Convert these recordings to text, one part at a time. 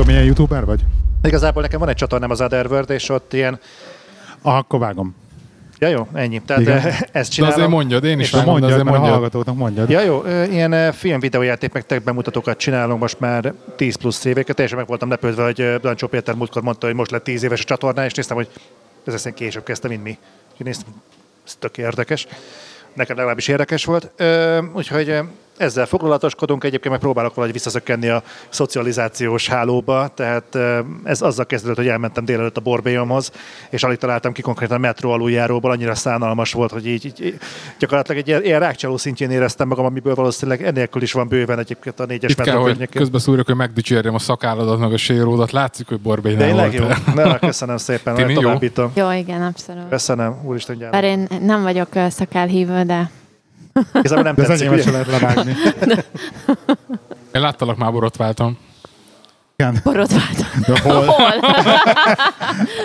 tudom, milyen youtuber vagy? Igazából nekem van egy csatornám, az Adárvőrt, és ott ilyen... Akkor vágom. Ja, jó, ennyi. Tehát ezt csinálom. De azért mondjad, én is vágom, azért mondjad. A hallgatóknak mondjad. Ja, jó, ilyen film, videójáték, meg tech bemutatókat csinálunk most már 10 plusz éveket. Teljesen meg voltam lepődve, hogy Dancsó Péter múltkor mondta, hogy most lett 10 éves a csatorná, és néztem, hogy ez aztán később kezdte, mint mi. Úgyhogy néztem, ez tök érdekes. Nekem legalábbis érdekes volt. Úgyhogy ezzel foglalatoskodunk, egyébként meg próbálok valahogy visszaszökkenni a szocializációs hálóba, tehát ez azzal kezdődött, hogy elmentem délelőtt a borbélyomhoz, és alig találtam ki konkrétan a metró aluljáróból, annyira szánalmas volt, hogy így gyakorlatilag egy ilyen rákcsáló szintjén éreztem magam, amiből valószínűleg enélkül is van bőven egyébként a 4-es metró környékén. Közben szúrjak, hogy megdicsérjem a szakálladat, meg a séródat, látszik, hogy borbélynál voltál. Na, köszönöm szépen, mert továbbítom. Jó, igen, abszolút. Köszönöm, úristen, gyámom. Én nem vagyok szakálhívő, de... Igazából nem tetszik, hogy lehet levágni. Én láttalak, már borotváltam. Igen. Borotváltam? De hol?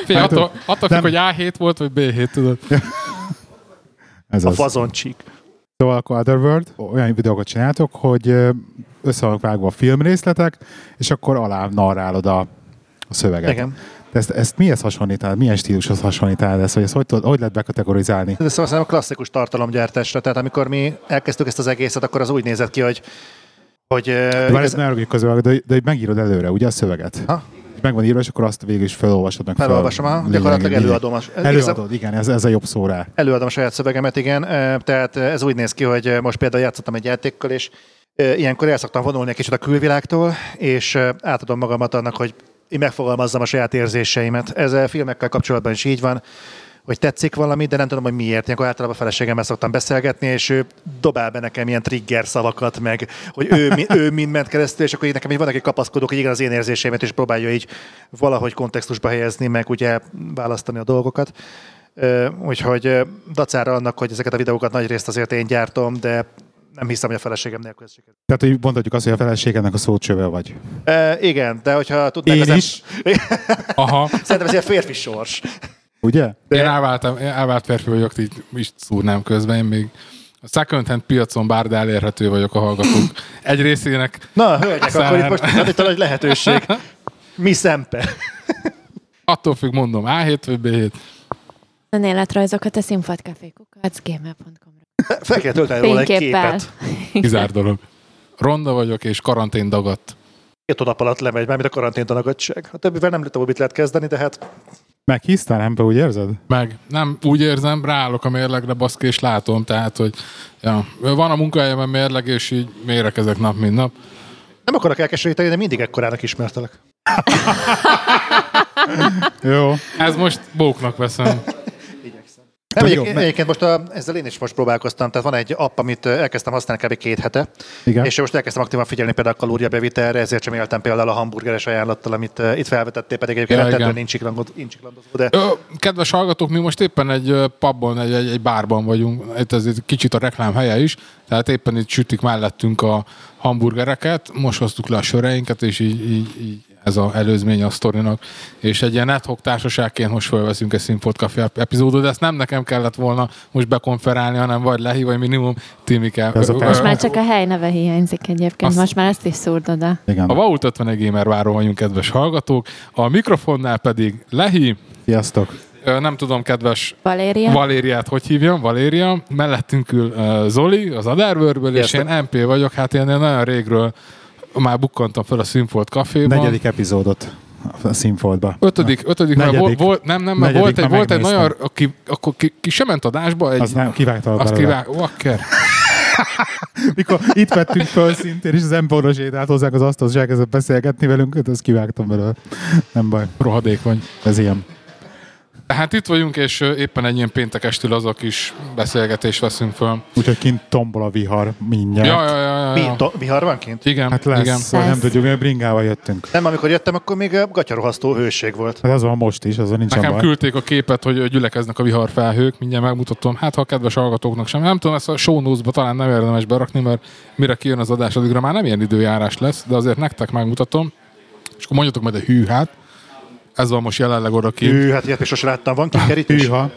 Fél, attól függ, hogy A7 volt, vagy B7, tudod? Ez a fazoncsík. Szóval akkor Otherworld, olyan videókat csináltok, hogy össze vágva a filmrészletek, és akkor alá narrálod a szöveget. Igen. Ezt mihez hasonlítál? Milyen stílushoz hasonlítál ezt? Vagy ezt hogy lehet bekategorizálni? Ez szóval a klasszikus tartalomgyártásra. Tehát amikor mi elkezdtük ezt az egészet, akkor az úgy nézett ki, hogy de megírod előre, ugye, a szöveget? Ha? Megvan írva, és akkor azt végül is felolvasod meg. Felolvasom, gyakorlatilag előadom. Előadod, igen, ez a jobb szó rá. Előadom a saját szövegemet, igen. Tehát ez úgy néz ki, hogy most például játszottam egy játékkal, és ilyenkor el szoktam vonulni egy kicsit a külvilágtól, és átadom magamat annak, hogy én megfogalmazzam a saját érzéseimet. Ez a filmekkel kapcsolatban is így van, hogy tetszik valami, de nem tudom, hogy miért. Ilyenkor általában a feleségemmel szoktam beszélgetni, és ő dobál be nekem ilyen trigger szavakat meg, hogy ő mind ment keresztül, és akkor így nekem így vannak egy kapaszkodók, hogy igen, az én érzéseimet, és próbálja így valahogy kontextusba helyezni, meg ugye választani a dolgokat. Úgyhogy dacára annak, hogy ezeket a videókat nagy részt azért én gyártom, de nem hiszem, hogy a feleségem nélkül ez sikerül. Tehát, hogy mondhatjuk azt, hogy a feleségednek a szócsöve vagy. Igen, de hogyha tudnánk... Én is? Aha. Szerintem ez ilyen férfi sors. Ugye? De... Én elvált férfi vagyok, így is szúrnám közben. Én még a second hand piacon bár, de elérhető vagyok a hallgatók egy részének. Na, hölgyek, akkor itt most talán egy lehetőség. Mi szempe? Attól függ, mondom, A7 vagy B7. A néletrajzokat a Simfat Café @gmail.com. Fel kell tölteni róla egy képet. Kizár dolog. Ronda vagyok, és karantén dagadt. Két hónap alatt lemegy, mármint a karantén dagadtság. A többivel nem tudom, mit lehet kezdeni, de hát... Meghisztál, nem? Úgy érzed? Meg. Nem, úgy érzem, ráállok a mérlegre, baszki, és látom, tehát, hogy ja, van a munkahelyemen mérleg, és így mérekezek nap, mint nap. Nem akarok elkeseríteni, de mindig ekkorának ismertelek. Jó. Ez most bóknak veszem. Nem, egyébként most ezzel én is most próbálkoztam, tehát van egy app, amit elkezdtem használni kb. 2 hete, igen. És most elkezdtem aktívan figyelni például a kalóriabevitelre, ezért sem éltem például a hamburgeres ajánlattal, amit itt felvetettél, pedig egyébként ja, nem incsiklandozó. De... Kedves hallgatók, mi most éppen egy pubban, egy bárban vagyunk, itt ez egy kicsit a reklám helye is, tehát éppen itt sütik mellettünk a hamburgereket, most hoztuk le a söreinket, és így ez az előzmény a sztorinak, és egy ilyen ad hoc társaságként most felveszünk egy Szimpotkafiá epizódot, de ezt nem nekem kellett volna most bekonferálni, hanem vagy Lehi, vagy minimum Timi kell. Most már csak a helyneve hiányzik egyébként, most már ezt is szúrd oda. A Vault 51 Gamerváron vagyunk, kedves hallgatók, a mikrofonnál pedig Lehi. Sziasztok! Nem tudom, kedves Valériát, hogy hívjam, Valéria. Mellettünk ül Zoli, az Adárvőrből, sziasztok. És én MP vagyok, hát én nagyon régről már bukkantam fel a Simfat Caféban. 4. epizódot a Simfatba. 5. Volt egy nagyon, aki sem ment adásba. Egy, azt kivágta a barára. Mikor itt vettünk föl szintén, és az M4-osét hozzák az asztalhoz, és elkezdett beszélgetni velünk, ezt kivágtam belőle. Nem baj. Rohadékony. Ez ilyen. Hát itt vagyunk, és éppen egy ilyen péntek estül az a kis beszélgetést veszünk föl. Úgyhogy kint tombol a vihar mindjárt. Ja. Vihar van kint? Igen. Hát lesz, igen. Nem tudjuk, hogy bringával jöttünk. Nem, amikor jöttem, akkor még gatyarohasztó hőség volt. Hát az van most is, azon nincsen baj. Nekem küldték a képet, hogy gyülekeznek a viharfelhők, mindjárt megmutatom. Hát ha a kedves hallgatóknak sem. Nem tudom, ezt a show notes-ba talán nem érdemes berakni, mert mire kijön az adás, addigra már nem ilyen időjárás lesz, de azért nektek megmutatom. És akkor mondjatok majd a hűhát. Ez van most jelenleg odakint. Hát ilyet még sosem láttam. Van kikerítős? Hűha.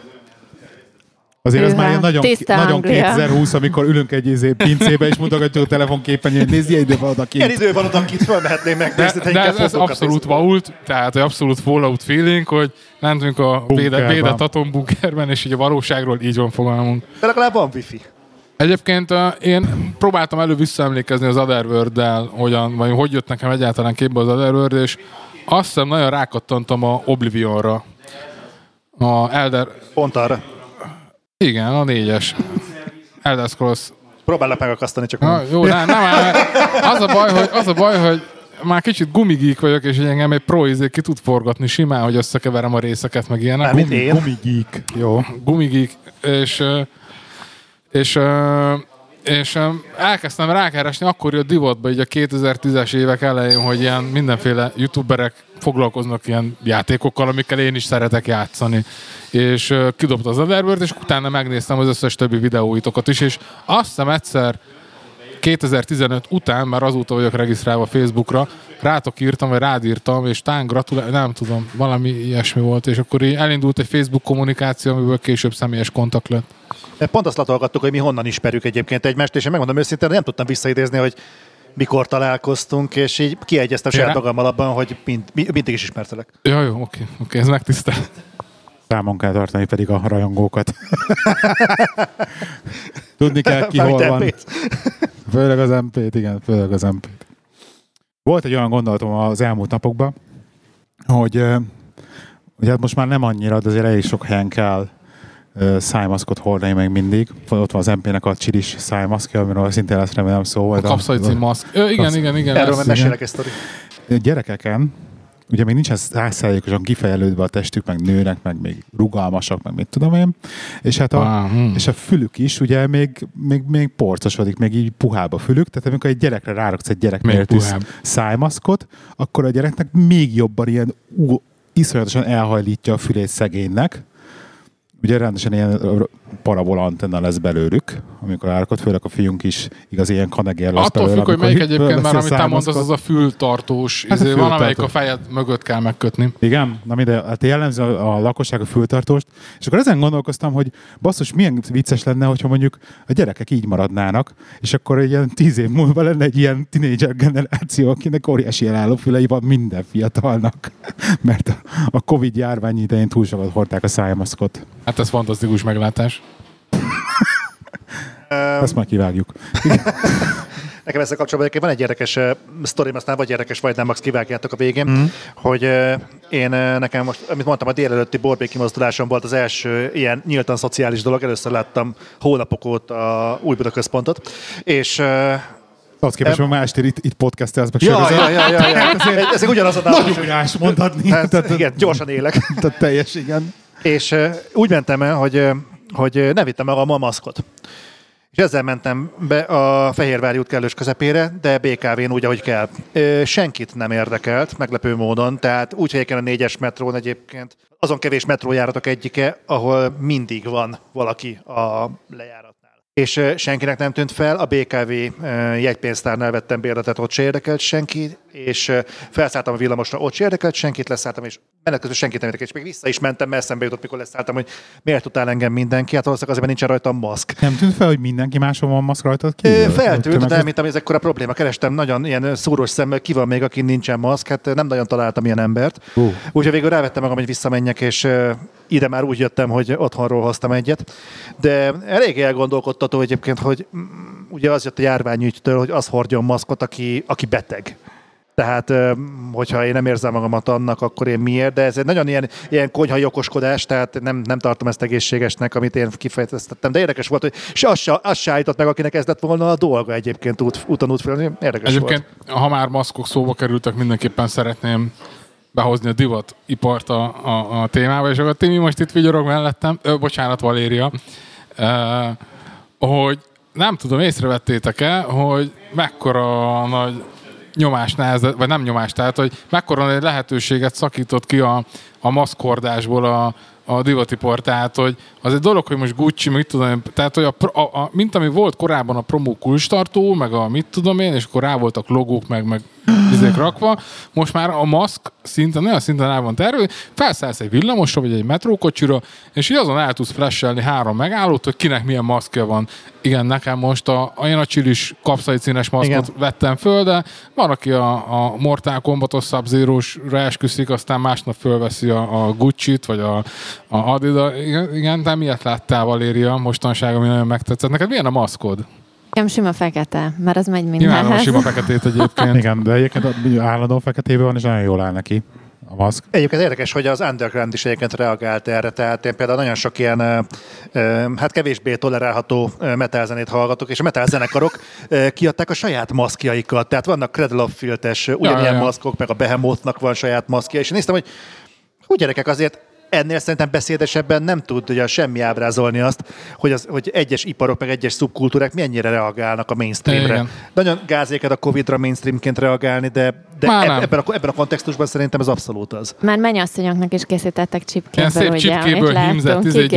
Azért ez már nagyon, nagyon 2020, amikor ülünk egy pincébe, és mutogatjuk a telefonképen, hogy nézd, ilyen idő van oda kint. Ilyen idő van oda kint, fölmehetném megnézni. De ez abszolút vault, tehát egy abszolút fallout feeling, hogy mentünk a védett atombunkerben, és így a valóságról így van fogalmunk. De legalább van wifi. Egyébként én próbáltam visszaemlékezni az Otherworld-del, hogy jött nekem egyáltalán képbe az Otherworld, és azt hiszem nagyon rákattantam a Oblivionra. A Elder... Pont arra. Igen, a 4-es. Elder Scrolls. Próbálok megakasztani, csak na, jó, nem. Az a baj, hogy már kicsit gumigík vagyok, és engem egy proizék ki tud forgatni simán, hogy összekeverem a részeket, meg ilyenek. Gumigík. Jó, gumigík. És elkezdtem rákeresni, akkor jött divatba így a 2010-es évek elején, hogy ilyen mindenféle youtuberek foglalkoznak ilyen játékokkal, amikkel én is szeretek játszani. És kidobta az Adárvőrt, és utána megnéztem az összes többi videóitokat is, és azt hiszem egyszer 2015 után, már azóta vagyok regisztrálva Facebookra, rátok írtam, vagy rád írtam, és tán gratulálok, nem tudom, valami ilyesmi volt, és akkor így elindult egy Facebook kommunikáció, amiből később személyes kontakt lett. Pont azt latolgattuk, hogy mi honnan ismerjük egyébként egymást, és én megmondom őszintén, nem tudtam visszaidézni, hogy mikor találkoztunk, és így kiegyeztem saját magammal abban, hogy mindig is ismertelek. Ja, jó, oké, ez megtisztelt. Számon kell tartani pedig a rajongókat. Tudni kell, ki hol van. Főleg az MP-t, igen, főleg az MP-t. Volt egy olyan gondolatom az elmúlt napokban, hogy ugye most már nem annyira, de azért elég sok helyen kell szájmaszkot hordani meg mindig. Ott van az MP-nek a csiris szájmaszkja, amiről szintén lesz remélem szó. A kapszaicin maszk. Igen. Erről már mesélek ezt a sztorit. Gyerekeken, ugye még nincsen 100%-osan kifejlődve a testük, meg nőnek, meg még rugalmasak, meg mit tudom én. És hát a fülük is ugye még porcosodik, még így puhább a fülük. Tehát amikor egy gyerekre ráraksz egy gyerekméretű szájmaszkot, akkor a gyereknek még jobban ilyen iszonyatosan elhajlítja a fülét szegénynek. Ugye rendesen ilyen parabola antenna lesz belőlük, amikor árakod, főleg a fiúnk is igaz ilyen kanegér lesz attól belőle. Attól függ, hogy melyik egyébként már, amit te mondasz, az a fültartós. Hát izé, van, amelyik a fejed mögött kell megkötni. Igen, na mindegy, hát jellemző a lakosság a fültartóst. És akkor ezen gondolkoztam, hogy basszus, milyen vicces lenne, hogyha mondjuk a gyerekek így maradnának, és akkor egy ilyen 10 év múlva lenne egy ilyen tínédzser generáció, akinek óriási elálló fülei van minden fiatalnak. Mert a Covid járvány idején túl sokat hordták a szájmaszkot. Hát ez fantasztikus meglátás. Ezt már kivágjuk. Nekem ezzel kapcsolatban van egy érdekes sztorim, aztán vagy érdekes, vagy nem, max kivágjátok a végén, hogy én nekem most, amit mondtam, a délelőtti borbékimozdulásom volt az első ilyen nyíltan szociális dolog. Először láttam hónapok óta a Újbuda Központot, és... Azt képest, hogy már este itt podcastelsz meg sörözöl. Ja. Ezek ugyanaz a dálom. Nagyon ás mondhatni. Igen, gyorsan élek. Teljes, igen. És úgy mentem el, hogy nem vittem el a maszkot. És ezzel mentem be a Fehérvári út kellős közepére, de BKV-n úgy, ahogy kell. Senkit nem érdekelt, meglepő módon, tehát úgy helyeken a 4-es metrón egyébként. Azon kevés metrójáratok egyike, ahol mindig van valaki a lejáratnál. És senkinek nem tűnt fel, a BKV jegypénztárnál vettem bérletet, ott se érdekelt senki, és felszálltam a villamosra, ott se érdekelt senkit, leszálltam, és menet közül senkit nem érdekelt, és még vissza is mentem, mert eszembe jutott, mikor leszálltam, hogy miért utál engem mindenki, hát valószínűleg azért, mert nincsen rajtam maszk. Nem tűnt fel, hogy mindenki máshol van maszk rajtad ki? Feltűnt, de mint ez ekkora probléma, kerestem nagyon ilyen szúrós szemmel, ki van még, aki nincsen maszk, hát nem nagyon találtam ilyen embert. Úgyhogy végül rávettem magam, hogy visszamenjek, és ide már úgy jöttem, hogy otthonról hoztam egyet. De elég elgondolkodtató egyébként, hogy ugye az jött a járványügytől, hogy az hordjon maszkot, aki beteg. Tehát, hogyha én nem érzem magamat annak, akkor én miért? De ez egy nagyon ilyen konyhai okoskodás, tehát nem tartom ezt egészségesnek, amit én kifejtettem. De érdekes volt, hogy az se állított meg, akinek ez lett volna a dolga egyébként úton. Érdekes egyébként, volt. Ha már maszkok szóba kerültek, mindenképpen szeretném behozni a divatipart a témába, és akkor Timi most itt vigyorog mellettem, bocsánat, Valéria, hogy nem tudom, észrevettétek-e, hogy mekkora nagy tehát hogy mekkora egy lehetőséget szakított ki a maszkhordásból a divatipar, tehát hogy az egy dolog, hogy most Gucci, mit tudom én, tehát hogy mint ami volt korábban a promó kulcstartó, meg a mit tudom én, és akkor rá voltak logók, meg ezek rakva. Most már a maszk szinten, olyan szinten el van terve, felszállsz egy villamosra, vagy egy metrókocsira, és így azon el tudsz flashelni 3 megállót, hogy kinek milyen maszkja van. Igen, nekem most én a csilis kapszai színes maszkot vettem föl, de van, aki a Mortal Kombatos Sub-Zero-ra esküszik, aztán másnap fölveszi a Gucci-t, vagy a Adidas. Igen, te miért láttál, Valéria, mostanság, ami nagyon megtetszett. Neked milyen a maszkod? Nekem sima fekete, mert az megy mindenhez. Imádom a sima feketét egyébként. Igen, de egyébként állandó feketében van, és nagyon jól áll neki a maszk. Egyébként érdekes, hogy az underground is egyébként reagált erre, tehát én például nagyon sok ilyen, hát kevésbé tolerálható metalzenét hallgatok, és a metalzenekarok kiadták a saját maszkjaikat, tehát vannak Cradle of Filth-es ugyanilyen maszkok, meg a Behemothnak van saját maszkja, és én néztem, hogy úgy gyerekek, azért ennél szerintem beszédesebben nem tud ugye semmi ábrázolni azt, hogy egyes iparok, meg egyes szubkultúrák mennyire reagálnak a mainstreamre. Igen. Nagyon gázéket a Covid-ra mainstreamként reagálni, de ebben a kontextusban szerintem ez abszolút az. Már mennyasszonyoknak is készítettek csipkéből, ugye? Csipkéből hímzett,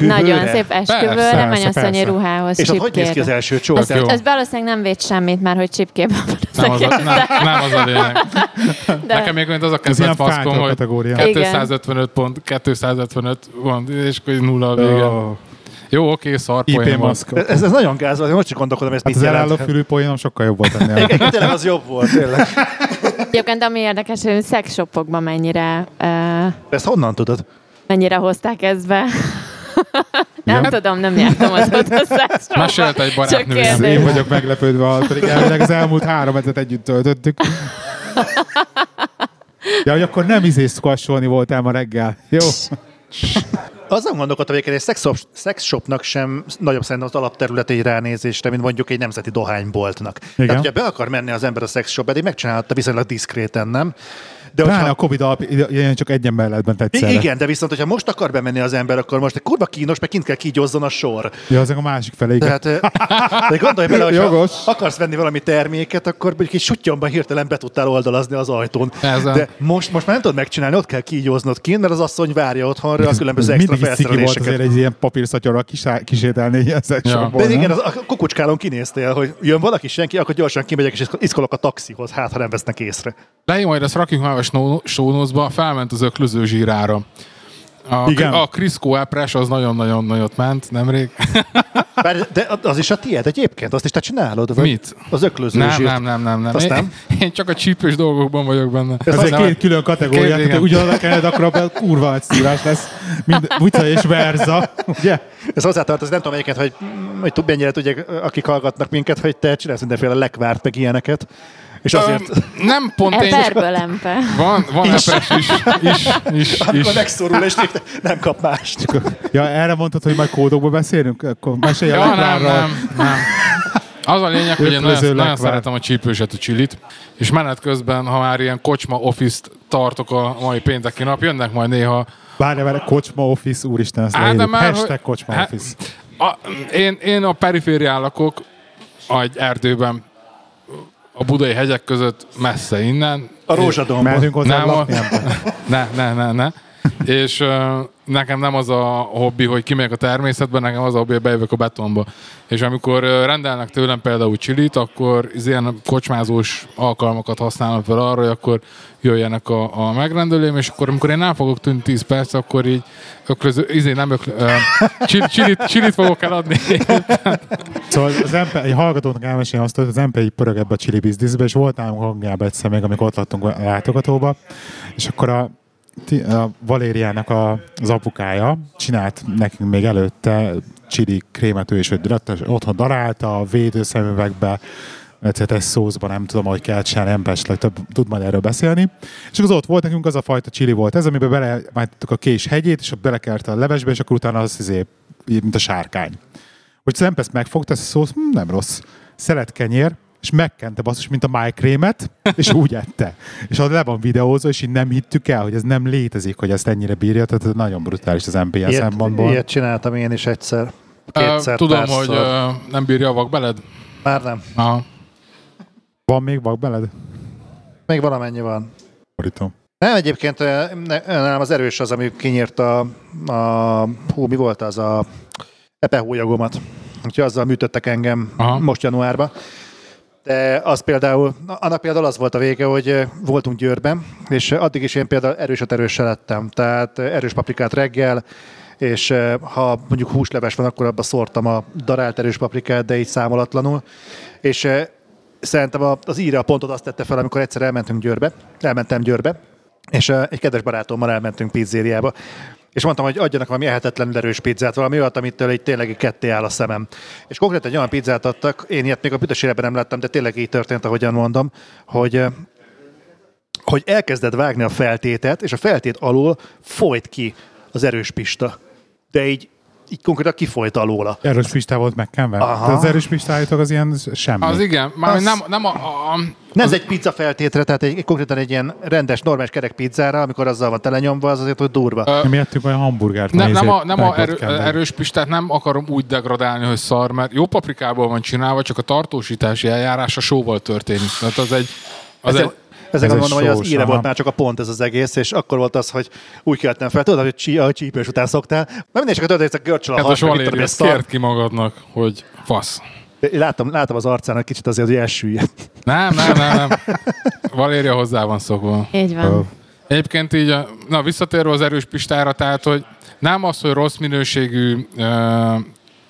nagyon szép esküvőre, mennyasszonyi ruhához és csipkére. És hogy néz ki az első csók? Ez valószínűleg nem véd semmit már, hogy csipkéből van az nem az a lényeg. Nekem még az a kezdett faszkom, hogy 255 pont 255 van, és akkor nulla a vége. Oh. Jó, oké, szar poén van. Ez nagyon gáz volt, most csak gondolkodom, ezt hát mit jelent. Az elállófülű poénom sokkal jobb volt ennél. Igen, tényleg az jobb volt, tényleg. Egyébként, ami érdekes, hogy szexshopokban mennyire... Ezt honnan tudod? Mennyire hozták ezt be? Nem tudom, nem jártam az ott a szexshopban. Mesélt egy barátnőm. Én vagyok meglepődve, pedig elvileg az elmúlt 3 hetet együtt töltöttük. Ja, hogy akkor nem squasholni voltál ma reggel. Jó. Azon gondolkodtam, hogy egy szexshopnak sem nagyobb szerintem az alapterület egy ránézésre, mint mondjuk egy nemzeti dohányboltnak. Igen. Tehát, hogyha be akar menni az ember a szexshopba, eddig megcsinálhatta viszonylag diszkréten, nem? De hogyha... a Covid alapján csak egy ember lehetben tetszene. Igen, de viszont, hogyha most akar bemenni az ember, akkor most egy kurva kínos, meg kint kell kígyozzon a sor. Ja, azok a másik felé. Tehát, de gondolj bele, hogyha akarsz venni valami terméket, akkor egy suttyomban hirtelen be tudtál oldalazni az ajtón. Ezen. De most már nem tudod megcsinálni, ott kell kígyoznod kint, mert az asszony várja otthonra a különböző extra felszereléseket. Mindig volt egy ilyen papírszatyorral kísérdelni ilyen szexshopból. De igen, a kukucskálón kinéztél, hogy jön valaki, senki, akkor gyorsan kimegyek és iszkolok a taxihoz, hát ha nem vesznek észre. Lehi, majd ezt rakjuk már a sónozba, felment az öklöző zsírára. A Crisco áprás az nagyon-nagyon nagyot ment nemrég. De az is a tiéd egyébként? Azt is te csinálod? Vagy mit? Az öklöző zsírt. Nem. Azt nem? Én csak a csípős dolgokban vagyok benne. Ez egy két külön kategóriát, hogyha ugyanaz kellene, akkor a kurva nagy szívás lesz. Mind buca és verza. Ugye? Ez hozzátartozik, nem tudom egyébként, hogy mennyire tudják, akik hallgatnak minket, hogy te csinálsz mindenféle lekvárt, meg ilyeneket. És azért... nem pont én... Eperből empe. Van epes is. Amikor megszorul, és nem kap mást. Ja, erre mondtad, hogy majd kódokba beszélünk? Akkor mesélj a lekvárral. Nem. Az a lényeg, hogy én nagyon szeretem a csípőset, a csilit, és menet közben, ha már ilyen kocsma office-t tartok a mai pénteki nap, jönnek majd néha... Bárja, kocsma office, úristen, ezt leírjuk. Hashtag kocsma office. Én a periférián lakok, egy erdőben, a budai hegyek között, messze innen. A Rózsadomban. Mehetünk hozzá lakni ebben. Ne. És nekem nem az a hobbi, hogy kimegyek a természetben, nekem az a hobbi, hogy bejövök a betonba. És amikor rendelnek tőlem például csilit, akkor ilyen kocsmázós alkalmakat használom fel arra, hogy akkor jöjjenek a megrendelőim, és akkor amikor én nem fogok tűnni 10 perc, akkor így csilit fogok eladni. Szóval az MP, egy hallgatónak elmesélni azt, hogy az MP így pörög ebbe a csili bizniszbe, és volt nálunk Angliában egyszer még, amikor ott láttunk a látogatóba, és akkor a Valériának az apukája csinált nekünk még előtte chili krémet, ő is otthon darálta, a védőszemüvegbe, ecetes szószban, nem tudom, hogy kell csinálni, emberileg tud majd erről beszélni. És az ott volt nekünk, az a fajta chili volt ez, amiben belevágtuk a kés hegyét, és ott belekerte a levesbe, és akkor utána az mint a sárkány. Úgyhogy az ember megfogta, ez a szósz, nem rossz, szeletkenyér, és megkente basszus, mint a májkrémet, és úgy ette. És az le van videózó, és így nem hittük el, hogy ez nem létezik, hogy ezt ennyire bírja, tehát ez nagyon brutális az MPS szempontból. Ilyet csináltam én is egyszer, kétszer, tudom, párszor. Hogy nem bírja a vakbeled? Már nem. Aha. Van még vakbeled? Még valamennyi van. Borítom. Nem, egyébként nem az erős az, ami kinyírt mi volt az a epehólyagomat. Úgyhogy azzal műtöttek engem most januárban. De az például, annak például az volt a vége, hogy voltunk Győrben, és addig is én például erőset erőssel lettem. Tehát erős paprikát reggel, és ha mondjuk húsleves van, akkor abba szórtam a darált erős paprikát, de így számolatlanul. És szerintem az íra a pontot azt tette fel, amikor egyszer elmentem Győrbe, és egy kedves barátommal elmentünk pizzériába. És mondtam, hogy adjanak valami ehetetlen erős pizzát, valami olyat, amitől így tényleg ketté áll a szemem. És konkrétan egy olyan pizzát adtak, én ilyet még a büdös életben nem láttam, de tényleg így történt, ahogyan mondom, hogy elkezded vágni a feltétet, és a feltét alól folyt ki az erős pista. De így konkrétan kifolyt alóla. Erős pistával meg kell venni. De az erős pistájátok az ilyen semmi. Az igen. Az... Nem ez egy pizza feltétre, tehát konkrétan egy ilyen rendes, normális kerek pizzára, amikor azzal van telenyomva, az azért, hogy durva. Mi ettünk olyan hamburgert. Nem erős pistát nem akarom úgy degradálni, hogy szar, mert jó paprikából van csinálva, csak a tartósítási eljárás a sóval történik. Tehát az egy... Ezek azt mondom, hogy az íre volt már csak a pont ez az egész, és akkor volt az, hogy úgy keltem fel, tudod, hogy a csípős után szoktál. Már minden csak a történet, hogy görcsöl a harc. Hát a Valéria, kérd ki magadnak, hogy fasz. Láttam az arcán, hogy kicsit azért, hogy elsüllyed. Nem. Valéria hozzá van szokva. Így van. Egyébként így, visszatérve az erős pistára, tehát, hogy nem az, hogy rossz minőségű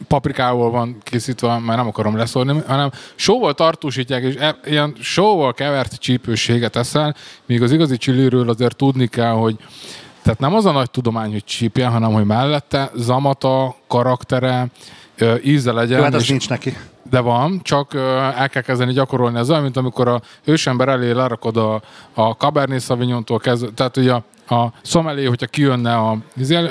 paprikával van készítve, már nem akarom leszórni, hanem sóval tartósítják, és ilyen sóval kevert csípőséget eszel, míg az igazi chiliről azért tudni kell, hogy tehát nem az a nagy tudomány, hogy csípjen, hanem hogy mellette zamata, karaktere, íze legyen. Hát az nincs neki. De van, csak el kell kezdeni gyakorolni ezzel, mint amikor a ősember elé lerakod a Cabernet Sauvignontól kezdve, tehát ugye a szomelé, hogyha kijönne,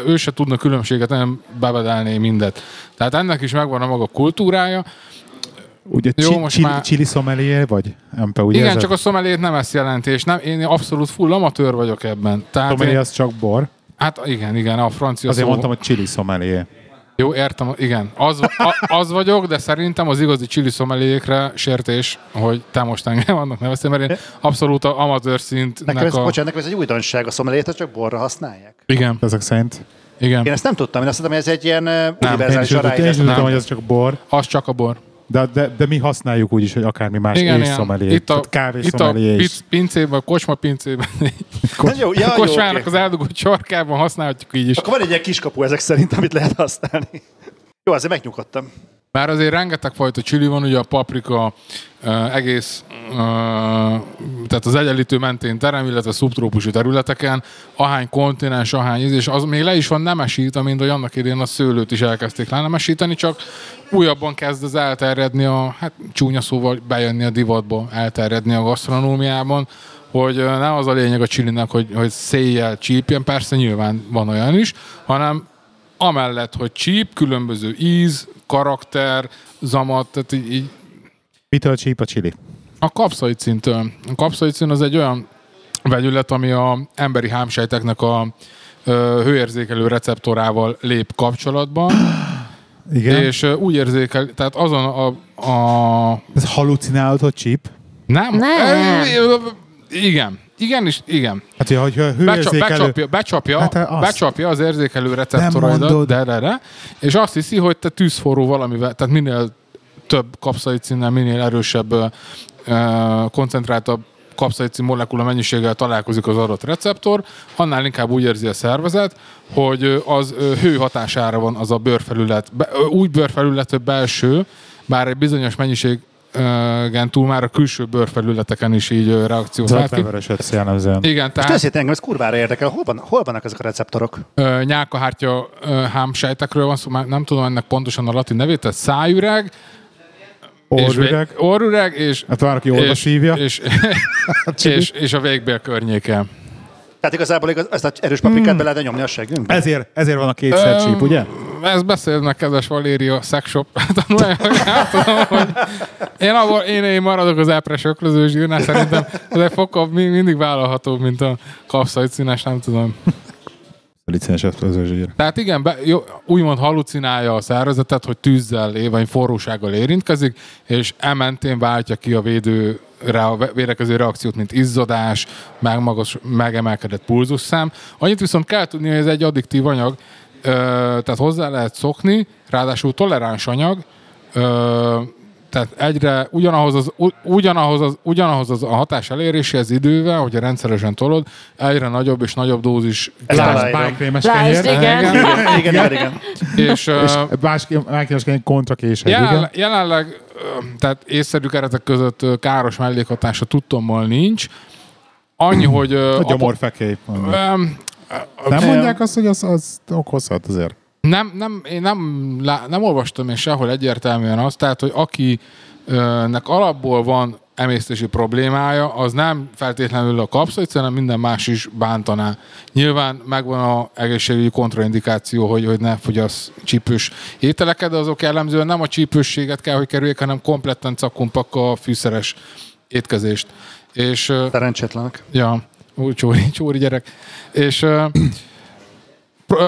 ő se tudna különbséget, nem bevedelné mindet. Tehát ennek is megvan a maga kultúrája. Ugye chili szomeléje vagy? MP, ugye igen, csak a szomeléjét nem ezt jelenti, és nem, én abszolút full amatőr vagyok ebben. Szomelé az csak bor? Hát igen, a francia azért szó... mondtam, hogy chili szomeléje. Jó, értem, igen. Az vagyok, de szerintem az igazi chili szomeléjékre sértés, hogy te most engem annak neveztél, mert én abszolút amatőr szintnek nekem ez egy újdonság, a szomeléjét csak borra használják. Igen. Ezek szerint. Igen. Én ezt nem tudtam, én azt hittem, hogy ez egy ilyen univerzális arány. Én is tudtam, hogy ez csak bor. Az csak a bor. De mi használjuk úgyis, hogy akármi más és szomeléjét. Itt a pincében, a kocsma pincében. A kocsmának az eldugott sarkában használhatjuk így is. Akkor van egy ilyen kiskapu ezek szerint, amit lehet használni. Jó, azért megnyugodtam. Már azért rengeteg fajta csili van, ugye a paprika egész, tehát az egyenlítő mentén terem, illetve szubtrópusi területeken, ahány kontinens, ahány íz, és az még le is van nemesítve, mint hogy annak idén a szőlőt is elkezdték lenemesíteni, csak újabban kezd az elterjedni csúnya szóval bejönni a divatba, elterjedni a gasztronómiában, hogy nem az a lényeg a csilinek, hogy széjjel csípjen, persze nyilván van olyan is, hanem amellett, hogy csíp, különböző íz, karakter, zamat, tehát így... Mitől csíp a csili? A kapszaicintől. A kapszaicin az egy olyan vegyület, ami az emberi hámsejteknek a hőérzékelő receptorával lép kapcsolatba. Igen. És úgy érzékel, tehát azon a... Ez halucinálod, hogy csíp? Nem. Igen. Igen. Hát, hogy becsapja az érzékelő receptoraidat, és azt hiszi, hogy te tűzforró valamivel, tehát minél több kapszaicinnél, minél erősebb, koncentráltabb kapszaicin molekula mennyiséggel találkozik az adott receptor, annál inkább úgy érzi a szervezet, hogy az hő hatására van az a bőrfelület. Úgy bőrfelület, hogy belső, bár egy bizonyos mennyiség túl már a külső bőrfelületeken is így reakciót lát ki. Igen, tehát... Most engem, ez kurvára érdekel. Hol vannak ezek a receptorok? Nyálkahártya hámsejtekről van szó, nem tudom ennek pontosan a latin nevét, tehát szájüreg, orrüreg, és... Hát van, aki orra sívja. És a végbél környéke. Tehát igazából ezt az erős paprikát be lehet nyomni a seggünkbe? Ezért van a kétszer csíp, ugye? Ezt beszélnek, kedves Valéria, sexshop tanulják, hogy én maradok az epres öklözős írnál, szerintem ez egy fokkal mindig vállalhatóbb, mint a kapszajcínás, nem tudom. Licines öklözős ír. Tehát igen, úgymond halucinálja a szervezetet, hogy tűzzel, vagy forrósággal érintkezik, és ementén váltja ki a védekező reakciót, mint izzadás, megemelkedett pulzusszám. Annyit viszont kell tudni, hogy ez egy addiktív anyag, tehát hozzá lehet szokni, ráadásul toleráns anyag, Tehát egyre ugyanahoz az a hatás eléréséhez idővel, hogyha rendszeresen tolod, egyre nagyobb és nagyobb dózis bánkrémes kenyér. Igen. És bánkrémes kenyér kontrakésed. Jelenleg, tehát észszerű keretek között káros mellékhatása tudtommal nincs. Annyi, hogy... A gyomorfekély. Nem mondják azt, hogy az okozhat azért. Nem olvastam én sehol egyértelműen azt, tehát, hogy akinek alapból van emésztési problémája, az nem feltétlenül a kapsza, egyszerűen minden más is bántaná. Nyilván megvan az egészségügyi kontraindikáció, hogy ne fogyassz csípős ételeket, de azok jellemzően nem a csípősséget kell, hogy kerüljék, hanem kompletten cakumpak a fűszeres étkezést. És, szerencsétlenek. Ja, csóri gyerek. És...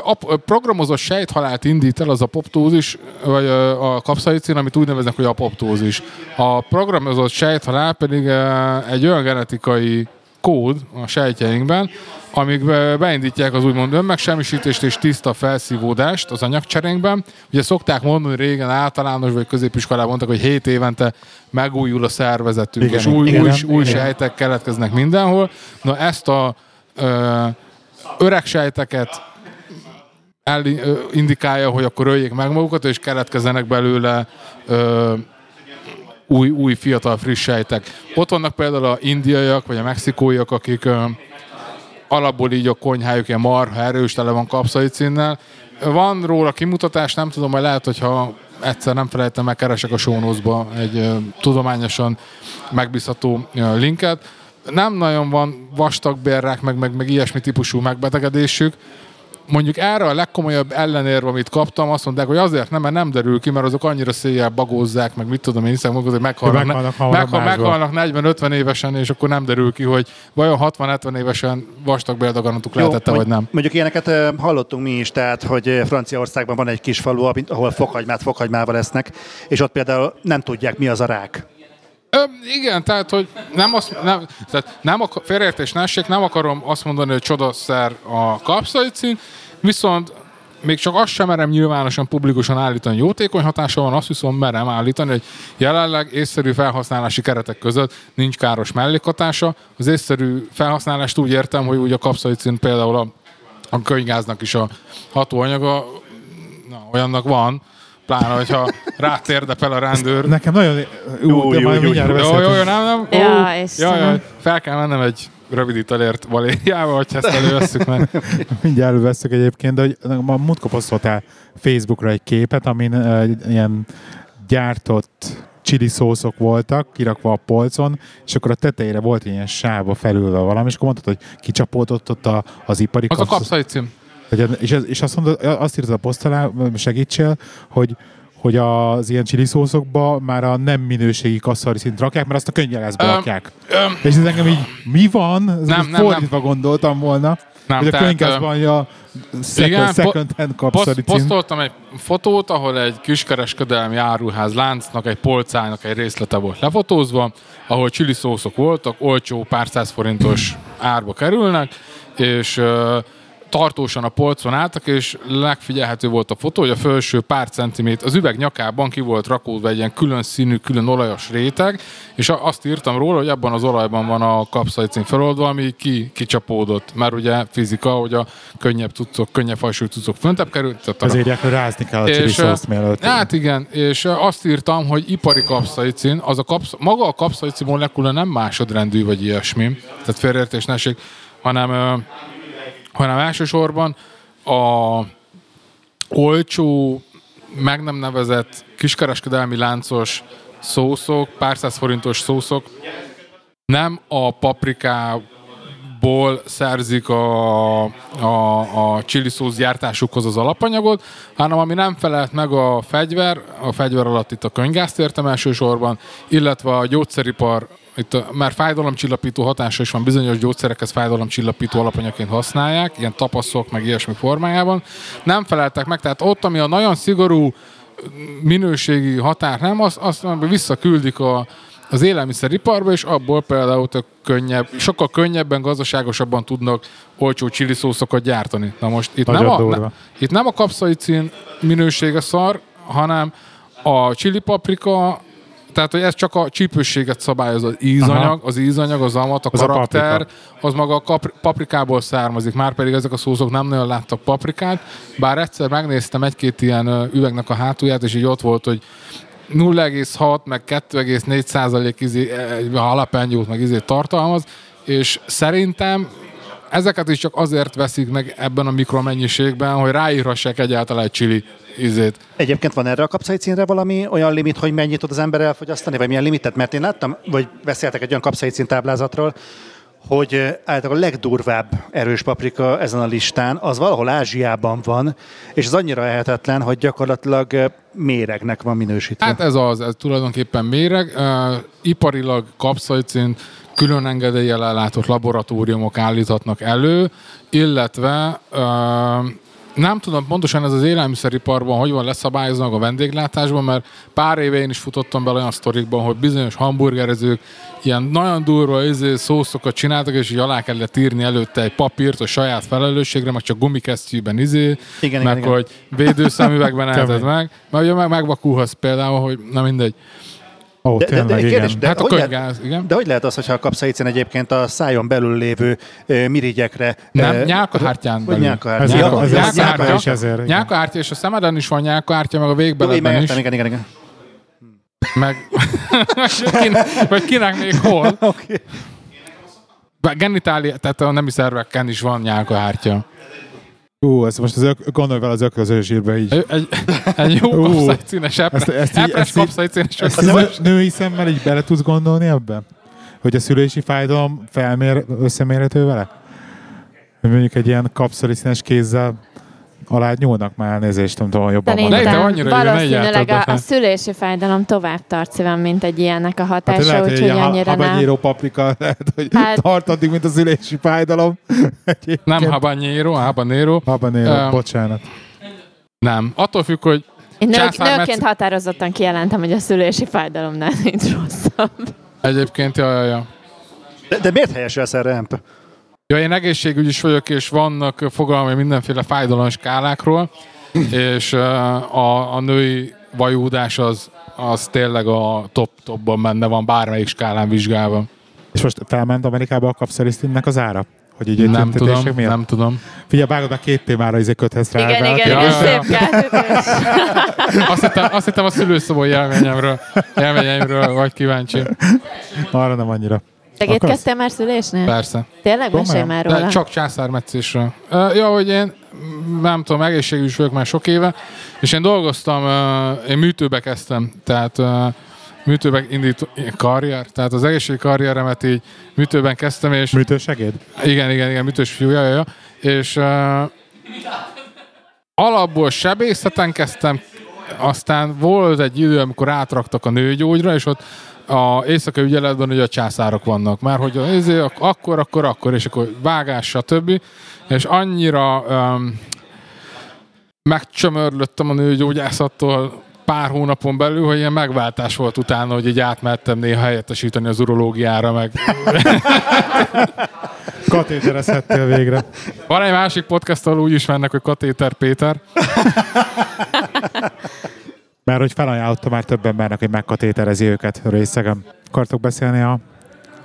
A programozott sejthalált indít el az apoptózis, vagy a kapszaicin, amit úgy neveznek, hogy apoptózis. A programozott sejthalál pedig egy olyan genetikai kód a sejtjeinkben, amik beindítják az úgymond önmegsemmisítést és tiszta felszívódást az anyagcserénkben. Ugye szokták mondani, régen általános vagy középiskolában mondtak, hogy 7 évente megújul a szervezetünk, igen, és új sejtek keletkeznek mindenhol. Na ezt a öreg sejteket indikálja, hogy akkor öljék meg magukat, és keletkezzenek belőle új fiatal, friss sejtek. Ott vannak például az indiaiak, vagy a mexikóiak, akik alapból így a konyhájuk ilyen marha erős, tele van kapszaicinnel. Van róla kimutatás, nem tudom, majd lehet, hogyha egyszer nem felejtem, megkeresek a show notes-ba egy tudományosan megbízható linket. Nem nagyon van vastagbérrák, meg ilyesmi típusú megbetegedésük. Mondjuk erre a legkomolyabb ellenérv, amit kaptam, azt mondták, hogy azért nem, mert nem derül ki, mert azok annyira széjjel bagózzák, meg mit tudom én, hiszem, hogy meghalnak 40-50 évesen, és akkor nem derül ki, hogy vajon 60-70 évesen vastagbéldagannatuk lehetette, vagy nem. Mondjuk ilyeneket hallottunk mi is, tehát, hogy Franciaországban van egy kis falu, ahol fokhagymával esznek, és ott például nem tudják, mi az a rák. Igen, tehát, hogy félreértés ne essék, nem akarom azt mondani, hogy csodaszer a kapszaicin, viszont még csak azt sem merem nyilvánosan, publikusan állítani, jótékony hatása van, azt viszont merem állítani, hogy jelenleg észszerű felhasználási keretek között nincs káros mellékhatása. Az észszerű felhasználást úgy értem, hogy úgy a kapszaicin például a könygáznak is a hatóanyaga, olyannak van, pláne, hogyha rátérdepel a rendőr. Nekem nagyon... Fel kell mennem egy rövid italért Valériával, hogy ezt elővesszük meg. Mindjárt elővesszük egyébként, de ma múltkor posztoltál Facebookra egy képet, amin ilyen gyártott chili szószok voltak, kirakva a polcon, és akkor a tetejére volt ilyen sávba felülve valami, és akkor mondtad, hogy kicsapódott ott az ipari kapszószok. Az a kapszaicin. És azt mondod, azt írtad a posztalá, segítsél, hogy az ilyen chili szószokba már a nem minőségi kasszaricint rakják, mert azt a könnyelezbe rakják. És ez engem így, mi van? Fordítva gondoltam volna, hogy a könnyelezben a second hand kasszaricint. Posztoltam egy fotót, ahol egy kiskereskedelmi áruház láncnak, egy polcának egy részlete volt lefotózva, ahol chili szószok voltak, olcsó, pár száz forintos árba kerülnek, és... tartósan a polcon álltak, és legfigyelhető volt a fotó, hogy a felső pár centiméter, az üveg nyakában ki volt rakódva egy ilyen külön színű, külön olajos réteg, és azt írtam róla, hogy ebben az olajban van a kapszaicin feloldva, ami kicsapódott. Mert ugye fizika, hogy a könnyebb cuccok, könnyebb fajsúly cuccok föntebb került. Ezért akkor rázni kell a chili szószt mielőtt. Hát igen, és azt írtam, hogy ipari kapszaicin, maga a kapszaicin molekula nem másodrendű, vagy ilyesmi, tehát félreértés ne essék, hanem elsősorban a olcsó, meg nem nevezett kiskereskedelmi láncos szószok, pár száz forintos szószok nem a paprikából szerzik a chili szósz gyártásukhoz az alapanyagot, hanem ami nem felelt meg a fegyver alatt itt a könyvgázt értem elsősorban, illetve a gyógyszeripar. Itt már fájdalomcsillapító hatása is van, bizonyos gyógyszerekhez fájdalomcsillapító alapanyagként használják, ilyen tapaszok, meg ilyesmi formájában. Nem feleltek meg, tehát ott, ami a nagyon szigorú minőségi határ nem, azt visszaküldik az élelmiszeriparba, és abból például sokkal könnyebben, gazdaságosabban tudnak olcsó chili szószokat gyártani. Na most itt nem a kapszaicin minősége szar, hanem a chili paprika, Tehát, hogy ez csak a csípősséget szabályoz, az ízanyag, az amat, a karakter, az maga a paprikából származik, már pedig ezek a szózók nem nagyon láttak paprikát, bár egyszer megnéztem egy-két ilyen üvegnek a hátulját, és így ott volt, hogy 0,6 meg 2,4% jalapenyót meg tartalmaz, és szerintem ezeket is csak azért veszik meg ebben a mikromennyiségben, hogy ráírhassák egyáltalán egy chili ízét. Egyébként van erre a kapszaicínre valami olyan limit, hogy mennyit tud az ember elfogyasztani, vagy milyen limitet? Mert én láttam, vagy beszéltek egy olyan kapszaicín táblázatról, hogy általában a legdurvább erős paprika ezen a listán, az valahol Ázsiában van, és az annyira ehetetlen, hogy gyakorlatilag méregnek van minősítve. Hát ez tulajdonképpen méreg. Iparilag kapszaicín külön engedéllyel ellátott laboratóriumok állíthatnak elő, illetve nem tudom pontosan ez az élelmiszeriparban, hogy van leszabályoznak a vendéglátásban, mert pár éve én is futottam bele olyan sztorikban, hogy bizonyos hamburgerezők ilyen nagyon durva szószokat csináltak, és így alá kellett írni előtte egy papírt a saját felelősségre, meg csak gumikesztyűben meg hogy védőszemüvegben elted meg, mert ugye megvakulhatsz például, hogy na mindegy. De hogy lehet az, hogyha a kapszaicin egyébként a szájon belül lévő mirigyekre... Nem, nyálkahártyán belül. Nyálkahártya, és a szemeden is van nyálkahártya, meg a végbeletben is. Igen. Vagy kinek még hol. Genitália, tehát a nemi szerveken is van nyálkahártya. Ezt most gondolj vele az ökrözős írba így. Egy jó kapszaicínes epres kapszaicínes. Ezt női szemmel így bele tudsz gondolni ebbe? Hogy a szülési fájdalom összemérhető vele? Mondjuk egy ilyen kapszaicínes kézzel alá nyúlnak már elnézést, nem tudom, jobban van. Valószínűleg a szülési fájdalom tovább tart szívem, mint egy ilyennek a hatása, hát úgyhogy annyira nem. Habanero paprika lehet, hogy tart addig, mint a szülési fájdalom. Nem habanero, bocsánat. Nem, attól függ, hogy nőként határozottan kijelentem, hogy a szülési fájdalomnál nincs rosszabb. Egyébként, jaj. De miért helyesül ez a remp? Ja, én egészségügyis vagyok, és vannak fogalmai mindenféle fájdalom skálákról, és a női vajúdás az tényleg a top-topban benne van, bármelyik skálán vizsgálva. És most felment Amerikába a kapszalisztinnek az ára? Hogy így nem tudom. Figyelj, vágod a két témára, ezért köthetsz rá. Igen, szép kártyúzás. Azt hittem a szülőszobai élményeimről vagy kíváncsi. Arra nem annyira. Segítkeztél már szülésnél? Persze. Tényleg mesélj már róla? De csak császármetszésről. Ja, hogy én nem tudom, egészségügyis vagyok már sok éve, és én dolgoztam, én műtőbe kezdtem, tehát műtőben karrier, tehát az egészségügyi karrieremet így műtőben kezdtem, és... Műtősegéd? Igen, műtős fiú, ja. És alapból sebészeten kezdtem, aztán volt egy idő, amikor átraktak a nőgyógyra, és ott a éjszakai ügyeletben ugye a császárok vannak. Már hogy akkor, és akkor vágás, stb. És annyira megcsömörlöttem a nőgyógyászattól pár hónapon belül, hogy ilyen megváltás volt utána, hogy így átmertem néha helyettesíteni az urológiára, meg... Katéterezhettél végre. Van egy másik podcast, ahol úgy ismernek, hogy Katéter Péter. Mert hogy felajánlottam már több embernek, hogy megkatéterezi őket részegen. Akartok beszélni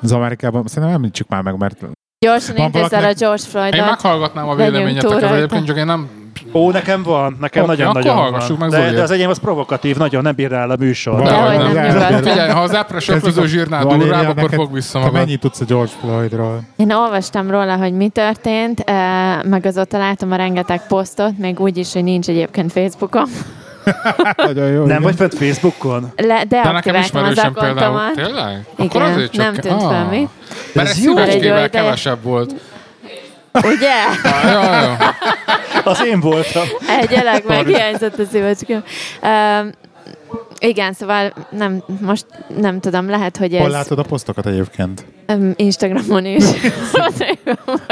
az Amerikában? Szerintem nem említsük már meg, mert... Gyorsan intézzel a George Floydot. Én meghallgatnám a véleményeteket, egyébként csak én nem... Ó, nekem nagyon-nagyon van. De az enyém az provokatív, nagyon nem bírná el a műsor. Figyelj, ha az epres ökröző zsírnál durvább, akkor fog vissza magad. Te mennyit tudsz a George Floydról? Én olvastam róla, hogy mi történt, meg azóta látom a rengeteg posztot, még úgy is, hogy nincs egyébként Facebookon. Jó, nem vagy fent Facebookon? De nekem ismerősen például. Tényleg? Akkor igen, azért csak... Nem tűnt fel, mi? Mert ez szíveskével kevesebb volt. Ugye? Jaj. Az én voltam. Egyeleg meghiányzott a szívecském. Igen, szóval most nem tudom, lehet, hogy ez... Hol látod a posztokat egyébként? Instagramon is.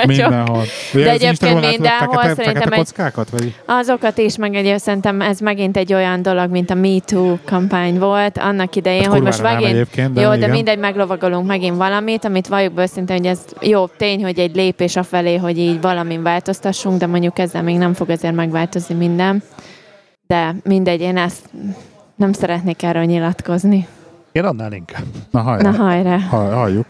Mindenhol. De egyébként mindenhol szerintem kockákat, vagy? Azokat is, meg egyébként szerintem ez megint egy olyan dolog, mint a Me Too kampány volt annak idején, hát, hogy most megint... De mindegy, meglovagolunk megint valamit, amit valljuk be őszintén, hogy ez jó tény, hogy egy lépés afelé, hogy így valamin változtassunk, de mondjuk ezzel még nem fog azért megváltozni minden. De mindegy, én ezt... Nem szeretnék erről nyilatkozni. Én annál inkább. Na hajrá. Halljuk.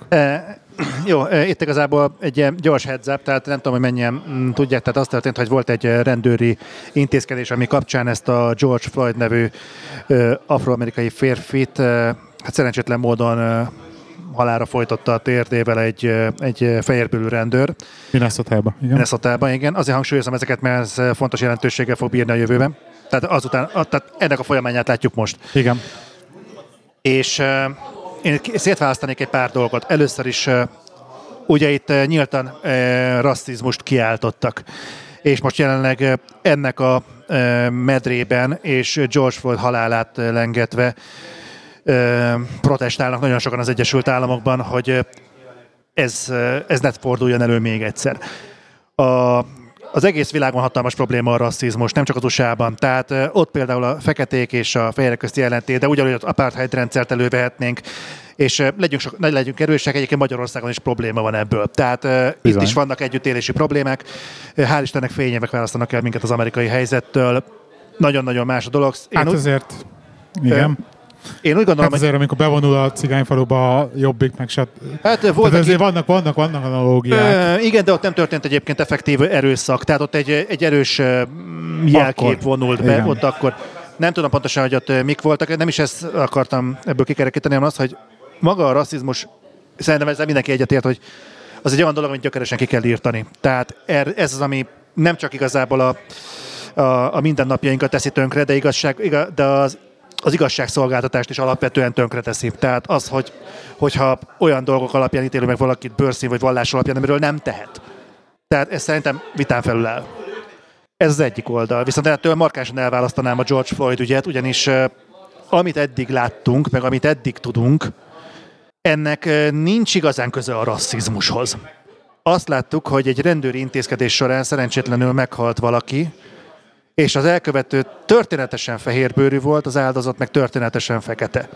Jó, itt igazából egy ilyen gyors heads up, tehát nem tudom, hogy mennyien tudják, tehát az történt, hogy volt egy rendőri intézkedés, ami kapcsán ezt a George Floyd nevű afroamerikai férfit hát szerencsétlen módon halálra folytatta a térdével egy fehérbőrű rendőr. Minnesotában, igen. Azért hangsúlyozom ezeket, mert ez fontos jelentőséggel fog bírni a jövőben. Tehát azután, tehát ennek a folyamányát látjuk most. Igen. És én szétválasztanék egy pár dolgot. Először is ugye itt nyíltan rasszizmust kiáltottak. És most jelenleg ennek a medrében és George Floyd halálát lengetve protestálnak nagyon sokan az Egyesült Államokban, hogy ez ne forduljon elő még egyszer. Az egész világon hatalmas probléma a rasszizmus, nem csak az USA-ban. Tehát ott például a feketék és a fehérek közti ellentét, de ugyanúgy az apartheid rendszert elővehetnénk, és legyünk erősek, egyébként Magyarországon is probléma van ebből. Tehát itt is vannak együttélési problémák, hál' Istennek fényévek választanak el minket az amerikai helyzettől. Nagyon-nagyon más a dolog. Én úgy gondolom, azért, amikor bevonul a cigányfaluba a Jobbik, meg se... vannak analógiák. Igen, de ott nem történt egyébként effektív erőszak. Tehát ott egy erős jelkép vonult be. Igen. Ott akkor nem tudom pontosan, hogy ott mik voltak. Nem is ezt akartam ebből kikerekíteni, hanem azt, hogy maga a rasszizmus, szerintem ezzel mindenki egyetért, hogy az egy olyan dolog, amit gyökeresen ki kell írtani. Tehát ez az, ami nem csak igazából a mindennapjainkat teszi tönkre, de az igazságszolgáltatást is alapvetően tönkreteszi. Tehát az, hogyha olyan dolgok alapján ítélünk meg valakit bőrszín vagy vallás alapján, amiről nem tehet. Tehát ez szerintem vitán felül áll. Ez az egyik oldal. Viszont ettől markánsan elválasztanám a George Floyd ügyet, ugyanis amit eddig láttunk, meg amit eddig tudunk, ennek nincs igazán köze a rasszizmushoz. Azt láttuk, hogy egy rendőri intézkedés során szerencsétlenül meghalt valaki, és az elkövető történetesen fehérbőrű volt, az áldozat meg történetesen fekete.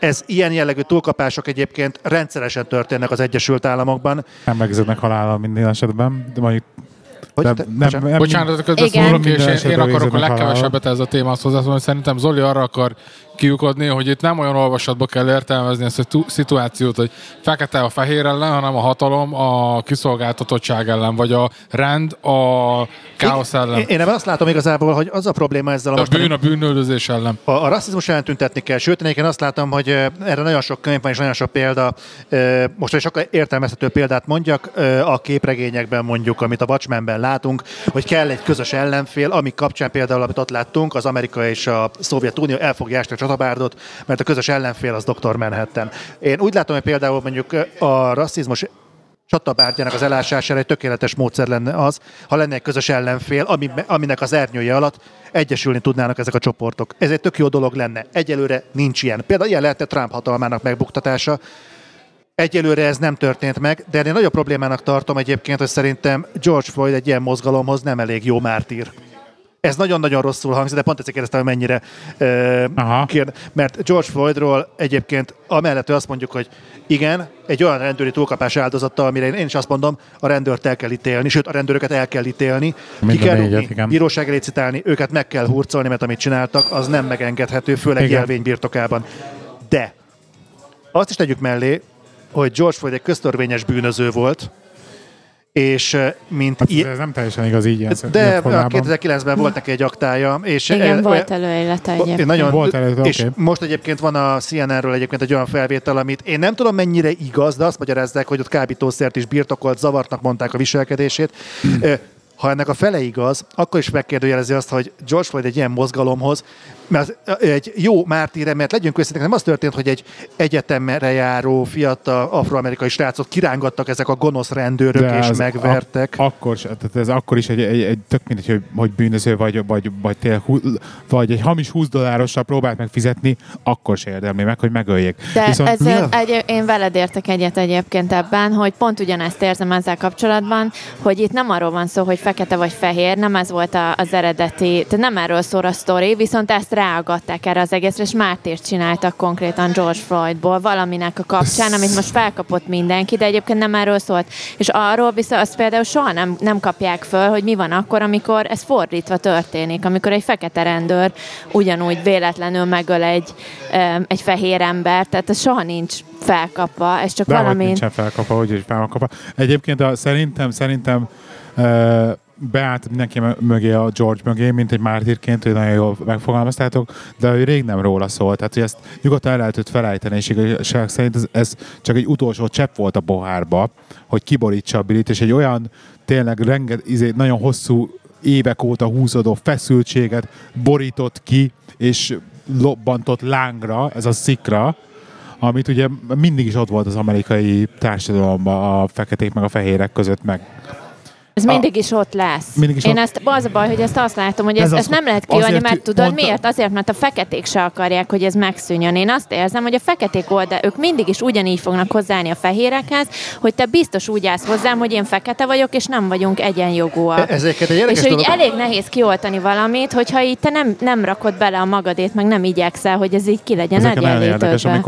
Ez ilyen jellegű túlkapások egyébként rendszeresen történnek az Egyesült Államokban. Nem megződnek halállal minden esetben, de mondjuk... Bocsánat, közben szólok, és én akarok a legkevesebbet ez a témához hozzászólni, hogy szerintem Zoli arra akar kiukodni, hogy itt nem olyan olvasatba kell értelmezni ezt a szituációt, hogy fekete a fehér ellen, hanem a hatalom a kiszolgáltatottság ellen, vagy a rend a káosz ellen. Én nem azt látom igazából, hogy az a probléma ezzel a bűn a bűnöldözés ellen. A rasszizmus ellen tüntetni kell, sőt, én azt látom, hogy erre nagyon sok könyv van, és nagyon sok példa. Most egy sokkal értelmezhető példát mondjak, a képregényekben mondjuk, amit a Watchmenben látunk, hogy kell egy közös ellenfél, ami kapcsán például, amit ott láttunk, az Amerika és a Szovjetunió elfogja Csodabárdot, mert a közös ellenfél az Dr. Manhattan. Én úgy látom, hogy például mondjuk a rasszizmus csatabárgyának az elásására egy tökéletes módszer lenne az, ha lenne egy közös ellenfél, aminek az ernyője alatt egyesülni tudnának ezek a csoportok. Ez egy tök jó dolog lenne. Egyelőre nincs ilyen. Például ilyen lehetne Trump hatalmának megbuktatása. Egyelőre ez nem történt meg, de én nagyobb problémának tartom egyébként, hogy szerintem George Floyd egy ilyen mozgalomhoz nem elég jó mártír. Ez nagyon-nagyon rosszul hangzik, de pont ezért kérdeztem, hogy mennyire mert George Floydról egyébként amellett azt mondjuk, hogy igen, egy olyan rendőri túlkapás áldozata, amire én is azt mondom, a rendőrt el kell ítélni, sőt a rendőröket el kell ítélni, ki kell rúgni, bíróság elé citálni, őket meg kell hurcolni, mert amit csináltak, az nem megengedhető, főleg jelvény birtokában. De azt is tegyük mellé, hogy George Floyd egy köztörvényes bűnöző volt, és mint... Hát, ez nem teljesen igaz így ilyen formában. 2009-ben volt neki egy aktája. És igen, volt előélete egyébként. És okay. Most egyébként van a CNN-ről egyébként egy olyan felvétel, amit én nem tudom mennyire igaz, de azt magyarázzák, hogy ott kábítószert is birtokolt, zavartnak mondták a viselkedését. Ha ennek a fele igaz, akkor is megkérdőjelezi azt, hogy George Floyd egy ilyen mozgalomhoz, mert egy jó mártír, mert legyünk őszintek, nem az történt, hogy egy egyetemre járó fiatal afroamerikai srácot kirángattak ezek a gonosz rendőrök és megvertek. Ez akkor is egy tök mindegy, hogy bűnöző vagy egy hamis $20-osra próbált meg fizetni, akkor se érdemli meg, hogy megöljék. De én veled értek egyet egyébként ebben, hogy pont ugyanezt érzem ezzel kapcsolatban, hogy itt nem arról van szó, hogy fekete vagy fehér, nem ez volt az eredeti, tehát nem erről szól a sztori, viszont ezt ráaggatták erre az egészre, és mártírt csináltak konkrétan George Floydból valaminek a kapcsán, amit most felkapott mindenki, de egyébként nem erről szólt. És arról viszont azt például soha nem kapják föl, hogy mi van akkor, amikor ez fordítva történik, amikor egy fekete rendőr ugyanúgy véletlenül megöl egy fehér ember, tehát ez soha nincs felkapva, és csak de valamin... nincsen felkapva, úgyhogy felkapva. Egyébként szerintem beállt mindenki mögé a George mögé, mint egy mártírként, hogy nagyon jól megfogalmaztátok, de ő rég nem róla szólt. Tehát, hogy ezt nyugodtan el lehetett felejteni, és igazság szerint ez csak egy utolsó csepp volt a pohárba, hogy kiborítsa a bilit, és egy olyan tényleg nagyon hosszú évek óta húzódó feszültséget borított ki, és lobbantott lángra, ez a szikra, amit ugye mindig is ott volt az amerikai társadalomban a feketék meg a fehérek között meg. Ez mindig is ott lesz. Is én ott... ezt, az a baj, hogy ezt azt látom, hogy ezt nem lehet kiolni, mert tudod miért? Azért, mert a feketék se akarják, hogy ez megszűnjön. Én azt érzem, hogy a feketék oldal, ők mindig is ugyanígy fognak hozzáállni a fehérekhez, hogy te biztos úgy állsz hozzám, hogy én fekete vagyok, és nem vagyunk egyenjogúak. És hogy elég nehéz kioltani valamit, hogyha így te nem rakod bele a magadét, meg nem igyekszel, hogy ez így ki legyen egyenlítődve.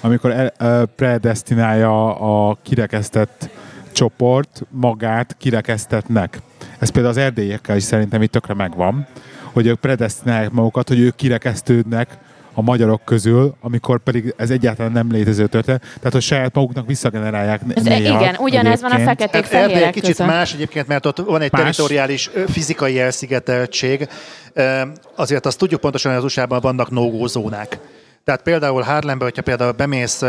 Amikor predesztinálja a kirekesztett csoport magát kirekesztetnek. Ez például az erdélyekkel is szerintem itt tökre megvan, hogy ők predesztinálják magukat, hogy ők kirekesztődnek a magyarok közül, amikor pedig ez egyáltalán nem létező történet. Tehát, hogy saját maguknak visszagenerálják néha. Igen, ugyanez van a feketék-fehérek között. Kicsit közön. Más egyébként, mert ott van egy territoriális fizikai elszigeteltség. Azért azt tudjuk pontosan, hogy az USA-ban vannak no-go zónák. Tehát például Harlembe, hogyha például bemész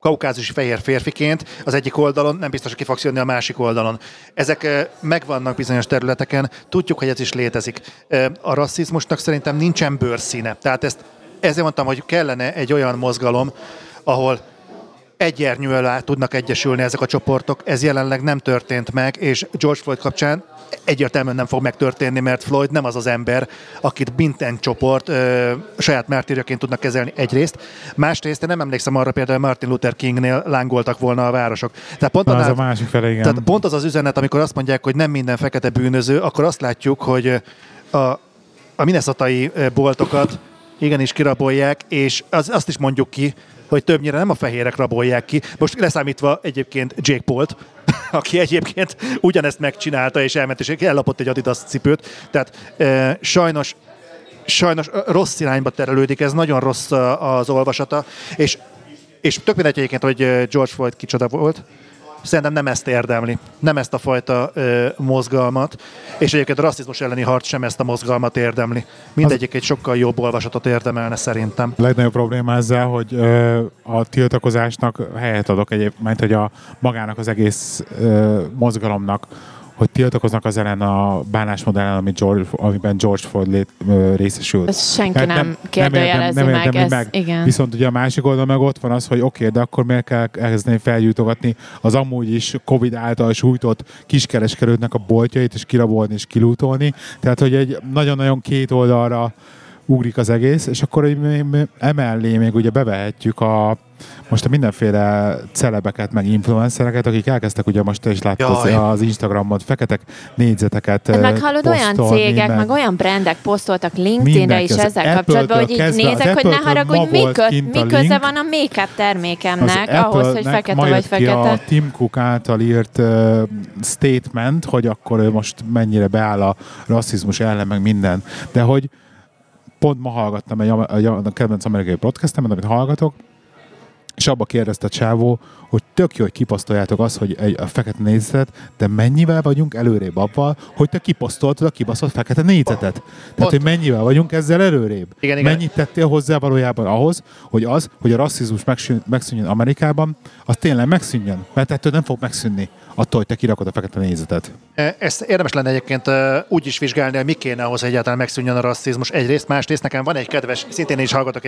kaukázusi fehér férfiként, az egyik oldalon, nem biztos, hogy ki fogsz jönni a másik oldalon. Ezek megvannak bizonyos területeken, tudjuk, hogy ez is létezik. A rasszizmusnak szerintem nincsen bőrszíne. Tehát ezért mondtam, hogy kellene egy olyan mozgalom, ahol egyernyő alá tudnak egyesülni ezek a csoportok. Ez jelenleg nem történt meg, és George Floyd kapcsán egyértelműen nem fog megtörténni, mert Floyd nem az az ember, akit minden csoport saját mártírjaként tudnak kezelni egyrészt. Másrészt én nem emlékszem arra, például Martin Luther Kingnél lángoltak volna a városok. Tehát pont az a másik fele, igen. Tehát pont az az üzenet, amikor azt mondják, hogy nem minden fekete bűnöző, akkor azt látjuk, hogy a minnesotai boltokat igenis kirabolják, és azt is mondjuk ki, hogy többnyire nem a fehérek rabolják ki. Most leszámítva egyébként Jake Paul-t, aki egyébként ugyanezt megcsinálta, és elment, és ellapott egy Adidas cipőt. Tehát sajnos rossz irányba terelődik, ez nagyon rossz az olvasata. És tök mindegy egyébként, hogy George Floyd kicsoda volt. Szerintem nem ezt érdemli, nem ezt a fajta mozgalmat, és egyébként a rasszizmus elleni harc sem ezt a mozgalmat érdemli. Mindegyik egy sokkal jobb olvasatot érdemelne szerintem. A legnagyobb probléma ezzel, hogy a tiltakozásnak helyet adok egyébként, hogy a magának az egész mozgalomnak, hogy tiltakoznak az ellen a bánásmód ellen, amiben George Floyd részesült. Ez senki nem kérdőjelezi meg. Igen. Viszont ugye a másik oldal meg ott van az, hogy oké, de akkor miért kell elkezdeni felgyújtogatni az amúgy is Covid által sújtott kiskereskedőknek a boltjait, és kirabolni és kilútolni. Tehát, hogy egy nagyon-nagyon két oldalra ugrik az egész, és akkor emellé még ugye bevehetjük most a mindenféle celebeket, meg influencereket, akik elkezdtek, ugye most te is láttad az Instagramon feketek négyzeteket meghallod posztolni. Olyan cégek, meg olyan brandek posztoltak LinkedIn-re is ezzel kapcsolatban, hogy így nézek, hogy ne haragudj, mi köze van a make-up termékemnek ahhoz, hogy fekete vagy fekete. A Tim Cook által írt statement, hogy akkor ő most mennyire beáll a rasszizmus ellen, meg minden. De hogy pont ma hallgattam egy kedvenc amerikai podcastemben, amit hallgatok, és abba kérdezte a csávó, hogy tök jó, hogy kiposztoljátok azt, hogy a fekete négyzetet, de mennyivel vagyunk előrébb abban, hogy te kiposztoltad a kibaszott fekete négyzetet? Tehát, hogy mennyivel vagyunk ezzel előrébb? Igen. Mennyit tettél hozzá valójában ahhoz, hogy a rasszizmus megszűnjön Amerikában, az tényleg megszűnjön? Mert ettől nem fog megszűnni attól, hogy te kirakod a fekete négyzetet. Ezt érdemes lenne egyébként úgy is vizsgálni, hogy mi kéne ahhoz, hogy egyáltalán megszűnjön a rasszizmus. Egyrészt, másrészt nekem van egy kedves, szintén is hallgatok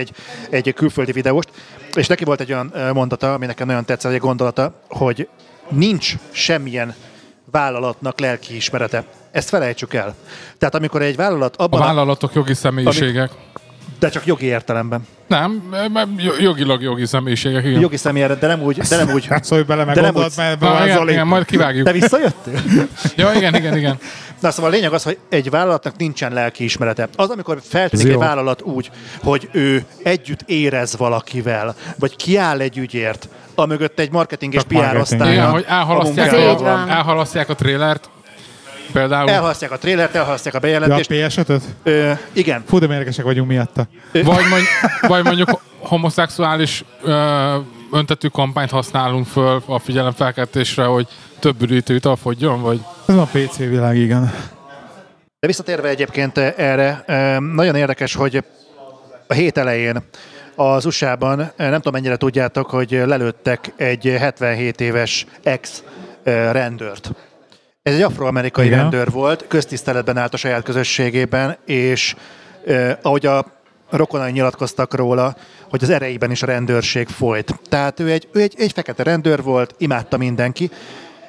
egy külföldi videóst, és neki volt egy olyan mondata, ami nekem nagyon tetszett, egy gondolata, hogy nincs semmilyen vállalatnak lelkiismerete. Ezt felejtsük el. Tehát amikor egy vállalat... A vállalatok jogi személyiségek. De csak jogi értelemben. Nem, jogilag jogi személyiségek. Igen. Jogi személyek, de nem úgy... Szólj bele, meg gondolt, mert igen, majd kivágjuk. Te visszajöttél? Ja, igen. Na, szóval a lényeg az, hogy egy vállalatnak nincsen lelkiismerete. Az, amikor feltűnik egy vállalat úgy, hogy ő együtt érez valakivel, vagy kiáll egy ügyért, amögött egy marketing és PR osztálya. Igen, hogy elhalasztják a trélert. Például... Elhalasztják a trélert, elhalasztják a bejelentést. Ja, a PS5-öt? Igen. Fú, de mérgesek vagyunk miatta. Vagy mondjuk homoszexuális öntetű kampányt használunk föl a figyelemfelkeltésre, hogy több üdítőt alfogjon, vagy... Ez a PC világ, igen. De visszatérve egyébként erre, nagyon érdekes, hogy a hét elején az USA-ban, nem tudom mennyire tudjátok, hogy lelőttek egy 77 éves ex-rendőrt. Ez egy afroamerikai rendőr volt, köztiszteletben állt a saját közösségében, és ahogy a rokonai nyilatkoztak róla, hogy az erejében is a rendőrség folyt. Tehát ő egy fekete rendőr volt, imádta mindenki,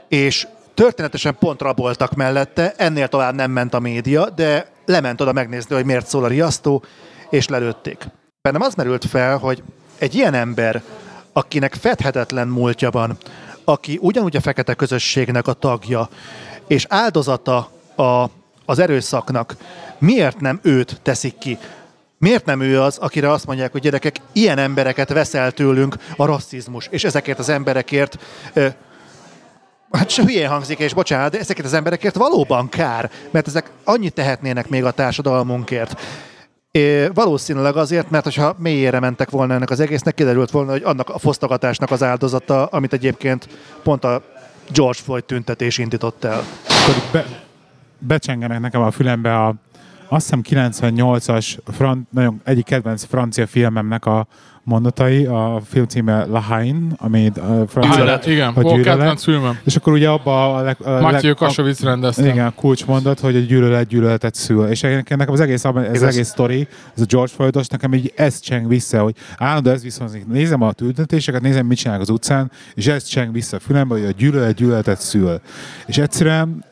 és történetesen pont raboltak mellette, ennél tovább nem ment a média, de lement oda megnézni, hogy miért szól a riasztó, és lelőtték. Bennem az merült fel, hogy egy ilyen ember, akinek fedhetetlen múltja van, aki ugyanúgy a fekete közösségnek a tagja, és áldozata az erőszaknak, miért nem őt teszik ki? Miért nem ő az, akire azt mondják, hogy gyerekek, ilyen embereket veszel tőlünk a rasszizmus, és ezekért az emberekért, hát se hülyén hangzik, és bocsánat, de ezekért az emberekért valóban kár, mert ezek annyit tehetnének még a társadalmunkért. Valószínűleg azért, mert ha mélyére mentek volna ennek az egésznek, kiderült volna, hogy annak a fosztogatásnak az áldozata, amit egyébként pont a George Floyd tüntetés indított el. Becsengenek nekem a fülembe azt hiszem 98-as nagyon egyik kedvenc francia filmemnek a mondatai, a film címe La Haine, amit a francia gyűlölet. És akkor ugye abba Matthew Kassovitz rendezte. Igen, a kulcsmondat, hogy a gyűlölet gyűlöletet szül. És nekem az egész sztori, ez a George Floydos, nekem így ez cseng vissza, hogy állandóan ez viszont nézem a tüntetéseket, nézem, mit csinálnak az utcán, és ez cseng vissza a fülembe, hogy a gyűlölet gyűlöletet szül. És egyszerűen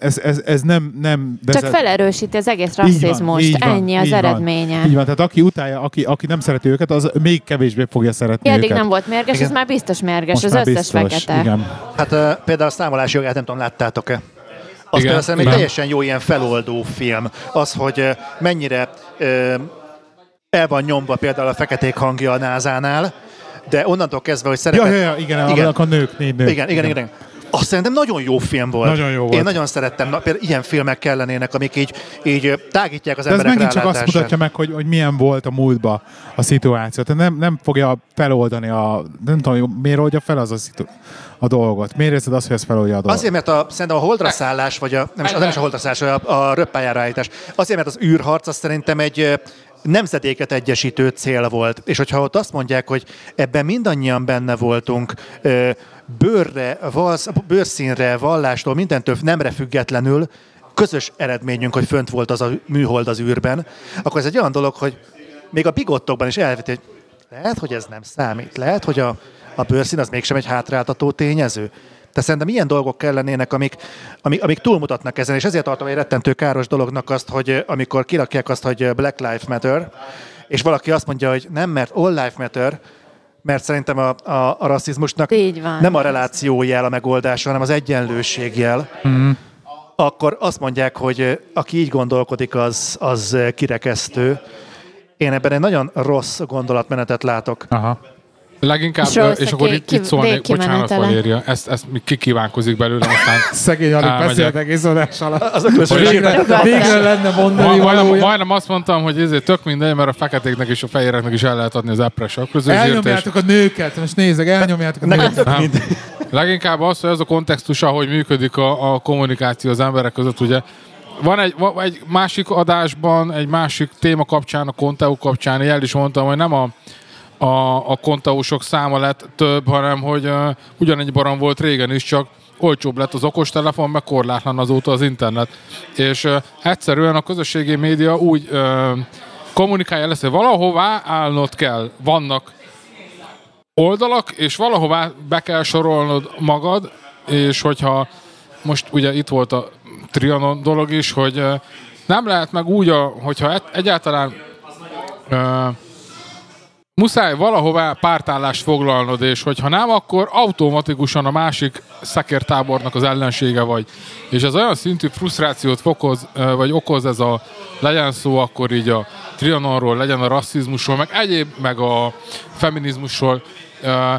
ez nem vezet... Csak felerősíti az egész rasszizmust. Ennyi az eredménye. Így van, tehát aki utálja, aki nem szereti őket, az még kevésbé fogja szeretni őket. Eddig nem volt mérges, igen. Ez már biztos mérges, most az összes fekete. Igen. Hát például a számolási jogát nem tudom, láttátok-e? Az például szerintem egy teljesen jó ilyen feloldó film. Az, hogy mennyire el van nyomva például a feketék hangja a NASA-nál, de onnantól kezdve, hogy szerepet... Igen. A nők, négy nők. Igen. Azt szerintem nagyon jó film volt. Nagyon jó volt. Én nagyon szerettem. Na, például ilyen filmek kellenének, amik így tágítják az emberek rálátását. De ez megint csak azt mutatja meg, hogy milyen volt a múltban a szituáció. Tehát nem fogja feloldani nem tudom, miért oldja fel a dolgot. Miért érzed azt, hogy ez feloldja a dolgot? Azért, mert szerintem a holdraszállás, vagy nem is a holdraszállás, vagy a röppályára állítás. Azért, mert az űrharc, az szerintem egy nemzedéket egyesítő cél volt. És hogyha ott azt mondják, hogy ebben mindannyian benne voltunk, bőrszínre, vallástól, mindentől nemre függetlenül közös eredményünk, hogy fönt volt az a műhold az űrben, akkor ez egy olyan dolog, hogy még a bigottokban is elveti, hogy lehet, hogy ez nem számít, lehet, hogy a bőrszín az mégsem egy hátráltató tényező. De szerintem ilyen dolgok kellenének, amik túlmutatnak ezen, és ezért tartom egy rettentő káros dolognak azt, hogy amikor kirakják azt, hogy Black Lives Matter, és valaki azt mondja, hogy nem, mert All Life Matter, mert szerintem a rasszizmusnak nem a relációjel a megoldás, hanem az egyenlőségjel, akkor azt mondják, hogy aki így gondolkodik, az kirekesztő. Én ebben egy nagyon rossz gondolatmenetet látok. Aha. Leginkább, és akkor itt szólnék, bocsánat, Valérja, ezt kikívánkozik belőle, aztán szegény, alig beszélt egész adás alatt. Végre lenne mondani valója. Majdnem azt mondtam, hogy ezért tök mindegy, mert a feketéknek és a fehéreknek is el lehet adni az appressor. Elnyomjátok a nőket, most nézzek, elnyomjátok a nőket. Leginkább az, hogy az a kontextus, ahogy működik a kommunikáció az emberek között, ugye. Van egy másik adásban, egy másik téma kapcsán, a Conteo kapcsán, én el is mondtam, hogy nem a kontausok száma lett több, hanem hogy ugyanegy barom volt régen is, csak olcsóbb lett az okostelefon, meg korlátlan azóta az internet. És egyszerűen a közösségi média úgy kommunikálja lesz, hogy valahová állnod kell. Vannak oldalak, és valahová be kell sorolnod magad, és hogyha most ugye itt volt a Trianon dolog is, hogy nem lehet meg úgy, hogyha egyáltalán Muszáj valahová pártállást foglalnod, és hogyha nem, akkor automatikusan a másik szekértábornak az ellensége vagy. És ez olyan szintű frusztrációt okoz ez a, legyen szó akkor így a Trianonról, legyen a rasszizmusról, meg egyéb, meg a feminizmusról.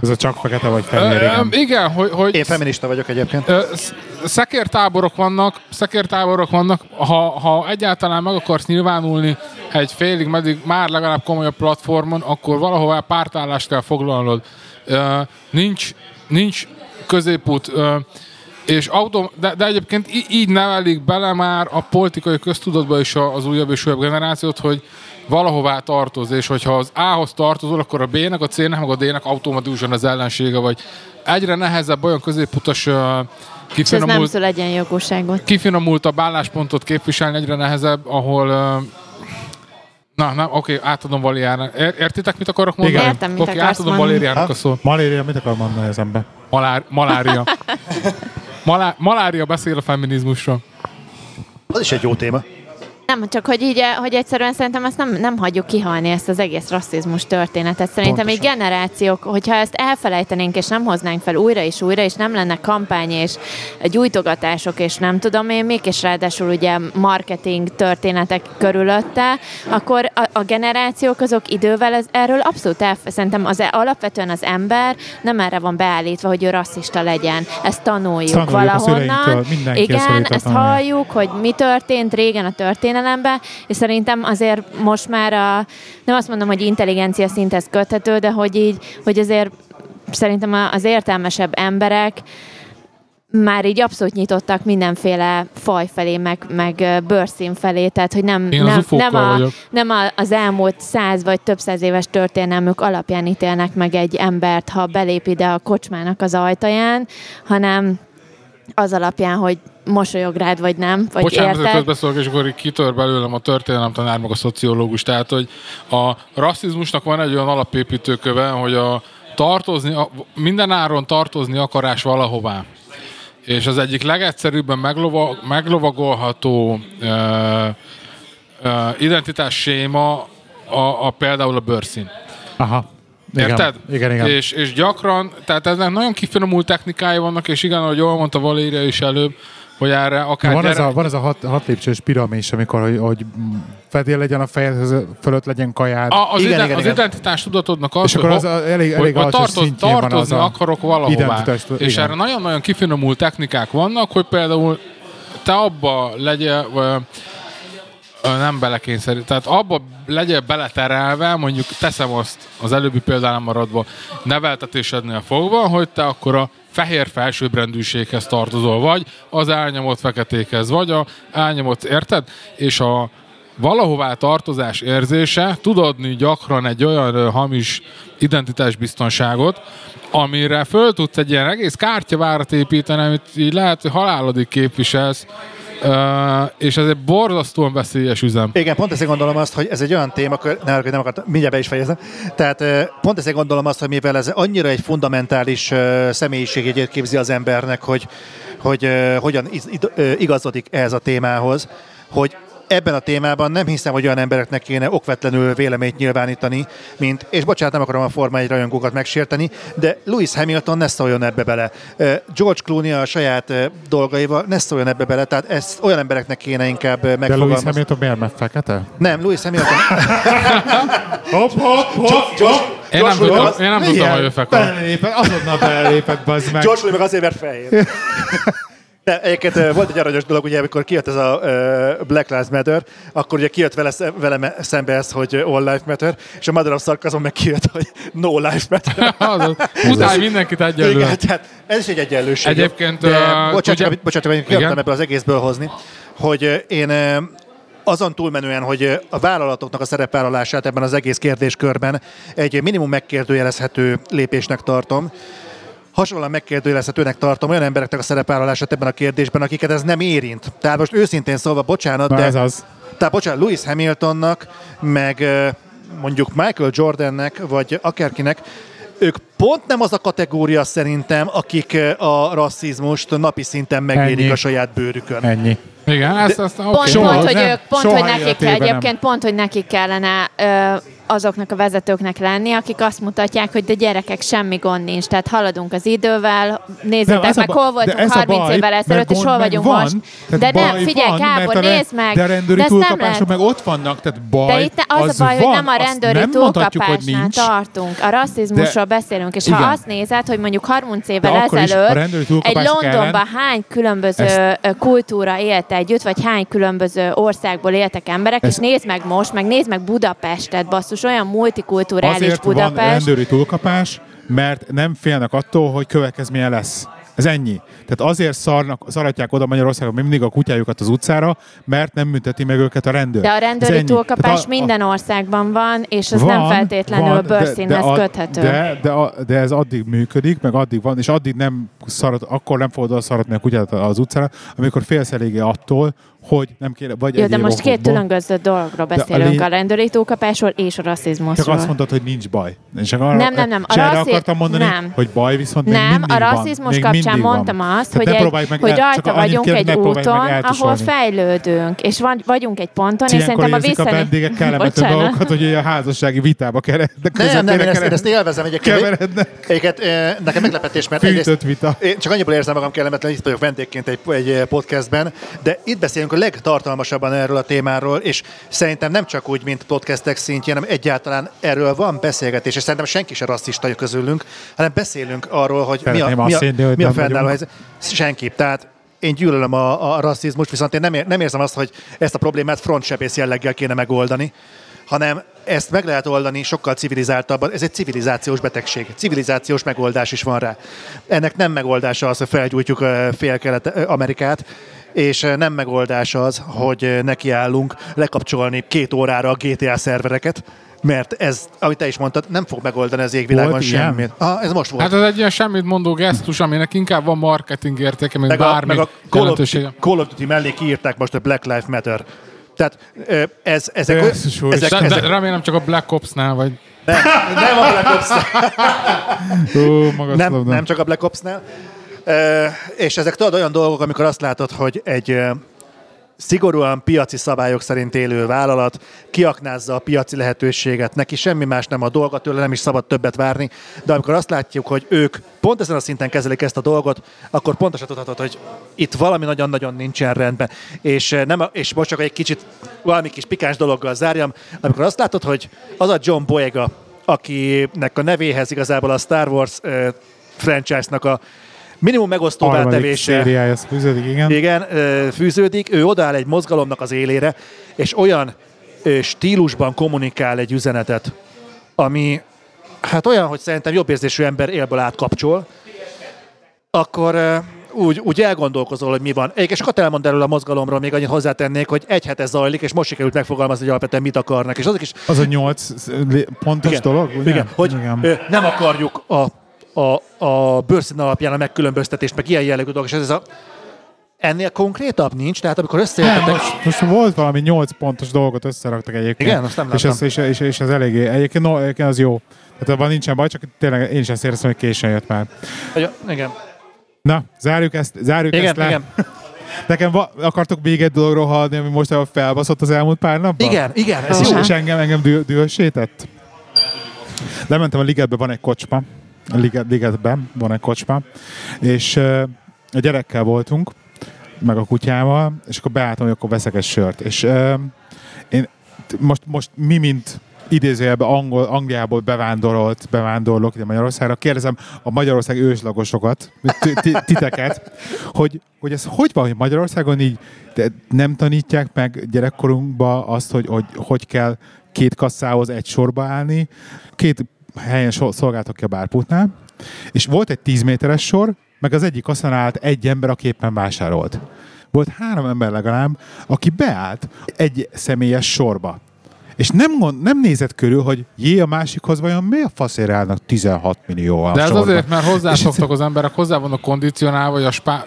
Ez a csak fekete vagy fehér, igen. Igen, hogy én feminista vagyok egyébként. Szekértáborok vannak. Ha egyáltalán meg akarsz nyilvánulni egy félig, meddig már legalább komolyabb platformon, akkor valahová pártállást kell foglalnod. Nincs középút. És de egyébként így nevelik bele már a politikai köztudatba is az újabb és újabb generációt, hogy valahová tartoz, és hogyha az A-hoz tartozol, akkor a B-nek, a C-nek, meg a D-nek automatikusan az ellensége vagy. Egyre nehezebb olyan középutas kifinomultabb álláspontot képviselni, egyre nehezebb, ahol... Oké, átadom Valériának. Értitek, mit akarok mondani? Igen. Értem, mit akarsz mondani. Átadom Valériának a szót. Valéria, mit akar mondani az ember? Malária. Malária beszél a feminizmusról. Az is egy jó téma. Nem, csak hogy így, hogy egyszerűen szerintem ezt nem hagyjuk kihalni, ezt az egész rasszizmus történetet. Szerintem így generációk, hogyha ezt elfelejtenénk, és nem hoznánk fel újra, és nem lenne kampány, és gyújtogatások, és nem tudom én még, és ráadásul ugye marketing történetek körülötte, akkor a generációk azok idővel erről abszolút szerintem alapvetően az ember nem erre van beállítva, hogy ő rasszista legyen. Ezt tanuljuk valahonnan. Igen, ezt halljuk, hogy mi történt régen a történet, és szerintem azért most már nem azt mondom, hogy intelligencia szinthez köthető, de hogy így, hogy azért szerintem az értelmesebb emberek már így abszolút nyitottak mindenféle faj felé, meg bőrszín felé, tehát hogy nem az elmúlt 100 vagy több száz éves történelmük alapján ítélnek meg egy embert, ha belép ide a kocsmának az ajtaján, hanem az alapján, hogy mosolyog rád, vagy nem, vagy érted. Bocsánat, közbeszólok, és akkor kitör belőlem a történelemtanár, meg a szociológus. Tehát, hogy a rasszizmusnak van egy olyan alapépítőköve, hogy mindenáron tartozni akarás valahová. És az egyik legegyszerűbben meglovagolható identitás séma például a bőrszín. Aha. Érted? Igen. És gyakran, tehát eznek nagyon kifinomult technikái vannak, és igen, ahogy jól mondta Valéria is előbb, hogy erre akár... Van ez a hat lépcsős piramis, amikor, hogy fedél legyen a fejed, fölött legyen kajád. Az identitás tudatodnak az, és hogy elég hogy tartozni akarok valahová. És igen. Erre nagyon-nagyon kifinomult technikák vannak, hogy például te abba legyél... nem belekényszerű. Tehát abba legyél beleterelve, mondjuk teszem azt az előbbi példánál maradva neveltetésednél fogva, hogy te akkor a fehér felsőbbrendűséghez tartozol, vagy az elnyomott feketékhez, vagy a elnyomott, érted? És a valahová tartozás érzése tud adni gyakran egy olyan hamis identitásbiztonságot, amire föl tudsz egy ilyen egész kártyavárat építeni, amit így lehet, hogy halálodig képviselsz, és ez egy borzasztóan veszélyes üzem. Igen, pont ezért gondolom azt, hogy ez egy olyan téma, nem akartam, mindjárt be is fejezem. Tehát pont ezért gondolom azt, hogy mivel ez annyira egy fundamentális személyiségét képzi az embernek, hogy hogyan igazodik ehhez a témához, hogy ebben a témában nem hiszem, hogy olyan embereknek kéne okvetlenül véleményt nyilvánítani, mint, és bocsánat, nem akarom a Forma 1 rajongókat megsérteni, de Lewis Hamilton ne szóljon ebbe bele. George Clooney a saját dolgaival ne szóljon ebbe bele, tehát ezt olyan embereknek kéne inkább megfogalmazni. De Lewis Hamilton miért, mert fekete? Nem, Lewis Hamilton... Hopp! Én nem tudtam, hogy ő fekete. Azonnal belépett, bazd meg. George Clooney meg azért, mert fehér. De egyébként volt egy aranyos dolog, ugye, amikor kijött ez a Black Lives Matter, akkor ugye kijött velem szembe ez, hogy All Life Matter, és a Madara szarkazom meg kijött, hogy No Life Matter. Utálj mindenkit egyenlően. Igen, tehát ez is egy egyenlőség. Egyébként... Bocsánat, én kiadtam ebből az egészből hozni, hogy én... azon túlmenően, hogy a vállalatoknak a szerepvállalását ebben az egész kérdéskörben egy minimum megkérdőjelezhető lépésnek tartom. Hasonlóan megkérdőjelezhetőnek tartom olyan embereknek a szerepvállalását ebben a kérdésben, akiket ez nem érint. Tehát most őszintén szólva, bocsánat, Tehát Lewis Hamiltonnak, meg mondjuk Michael Jordannek, vagy akárkinek, ők pont nem az a kategória szerintem, akik a rasszizmust napi szinten megérik a saját bőrükön. Ennyi. Igen, ezt aztán oké. Pont, hogy nekik kellene azoknak a vezetőknek lenni, akik azt mutatják, hogy de gyerekek, semmi gond nincs. Tehát haladunk az idővel, nézzétek meg, hol voltunk 30 évvel ezelőtt, és hol vagyunk most. De nem, figyelj, Gábor, nézd meg! De a rendőri túlkapások meg ott vannak, tehát baj, de itt az a baj, hogy nem a rendőri túlkapásnál tartunk. A rasszizmusról beszélünk, és ha azt nézed, hogy mondjuk 30 évvel ezelőtt egy Londonban hány különböző kultúra élt együtt, vagy hány különböző országból éltek emberek, és nézd meg most, meg nézd meg Budapestet, basszus, olyan multikulturális Budapest. Azért van rendőri túlkapás, mert nem félnek attól, hogy következménye lesz. Ez ennyi. Tehát azért szaratják oda Magyarországon mindig a kutyájukat az utcára, mert nem bünteti meg őket a rendőr. De a rendőri túlkapás minden országban van, és ez nem feltétlenül bőrszínhez köthető. De ez addig működik, meg addig van, és addig nem szarat, akkor nem fogod szaratni a kutyát az utcára, amikor félsz eléggé attól, hogy nem kéne, vagy jó, de most két különböző dologról beszélünk, a rendőri túlkapásról és a rasszizmusról. Csak azt mondtad, hogy nincs baj. Nem. És erre akartam mondani, hogy baj viszont még mindig van. Nem, a rasszizmus kapcsán mondtam azt, hogy rajta vagyunk egy úton, ahol fejlődünk, és vagyunk egy ponton, és szerintem a vissza... Ilyenkor érzik a vendégek kellemető dolgokat, hogy a házassági vitába kerednek. Nem, én ezt élvezem egyébként. Nekem meglepetés, mert egyrészt csak annyiból érzem magam kellemetlen, hogy itt vagyok vendégként egy podcastben, de itt beszélünk legtartalmasabban erről a témáról, és szerintem nem csak úgy, mint podcastek szintjén, hanem egyáltalán erről van beszélgetés, és szerintem senki se rasszista közülünk, hanem beszélünk arról, hogy mi a fennálló helyzet. Senki. Tehát én gyűlölöm a rasszizmust, viszont én nem érzem azt, hogy ezt a problémát frontsebész jelleggel kéne megoldani, hanem ezt meg lehet oldani sokkal civilizáltabban. Ez egy civilizációs betegség. Civilizációs megoldás is van rá. Ennek nem megoldása az, hogy felgyújtjuk fél Kelet-Amerikát, és nem megoldás az, hogy nekiállunk lekapcsolni 2 órára a GTA szervereket, mert ez, amit te is mondtad, nem fog megoldani az égvilágon semmit. Ez most volt. Hát ez egy ilyen semmit mondó gesztus, aminek inkább van marketing értéke, mint bármi jelentősége. Meg a Call of Duty mellé kiírták most a Black Lives Matter. Tehát ezek... Remélem csak a Black Ops-nál vagy... Nem a Black Ops-nál. Nem csak a Black Ops-nál. És ezek tudod olyan dolgok, amikor azt látod, hogy egy szigorúan piaci szabályok szerint élő vállalat kiaknázza a piaci lehetőséget, neki semmi más nem a dolga, tőle nem is szabad többet várni, de amikor azt látjuk, hogy ők pont ezen a szinten kezelik ezt a dolgot, akkor pontosan tudhatod, hogy itt valami nagyon-nagyon nincsen rendben. És most csak egy kicsit valami kis pikáns dologgal zárjam, amikor azt látod, hogy az a John Boyega, akinek a nevéhez igazából a Star Wars franchise-nak a minimum megosztóvá tevése. Igen, fűződik. Ő odaáll egy mozgalomnak az élére, és olyan stílusban kommunikál egy üzenetet, ami hát olyan, hogy szerintem jobb érzésű ember élből átkapcsol, akkor úgy elgondolkozol, hogy mi van. És sokat elmond erről a mozgalomról, még annyit hozzátennék, hogy egy hete zajlik, és most sikerült megfogalmazni, hogy alapvetően mit akarnak. És azok is... Az a 8 pontos igen, dolog? Igen, hogy nem akarjuk a bőrszín alapján a megkülönböztetést, meg ilyen jellegű dolog, és ennél konkrétabb nincs, tehát amikor összejöttetek... Most volt valami 8 pontos dolgot összeraktak egyébként. Igen, azt nem láttam. És ez eléggé, egyébként az jó. Tehát van nincsen baj, csak tényleg én sem éreztem, hogy későn jött már. Igen. Na, zárjuk ezt le. Igen. Nekem akartok még egy dologról hallni, ami most felbaszott az elmúlt pár napban? Igen, ez jó. És engem dühössétett? Lementem a ligetbe, van egy kocsma. Ligetben van egy kocsma, és a gyerekkel voltunk, meg a kutyával, és akkor beálltam, hogy akkor veszek egy sört. És én most mi, mint idézőjelben Angliából bevándorlok ide Magyarországra, kérdezem a Magyarország őslagosokat, titeket, hogy ez hogy van, hogy Magyarországon így nem tanítják meg gyerekkorunkba azt, hogy kell 2 kasszához egy sorba állni, 2 helyen szolgáltak ki a bárpultnál, és volt egy 10 méteres sor, meg az egyik kasszán állt egy ember, aki éppen vásárolt. Volt 3 ember legalább, aki beállt egy személyes sorba. És nem nézett körül, hogy jé, a másikhoz vajon mi a faszért állnak 16 millióan sorban. De ez azért, mert hozzászoktak az emberek, hozzá vannak kondicionálva, vagy a spár,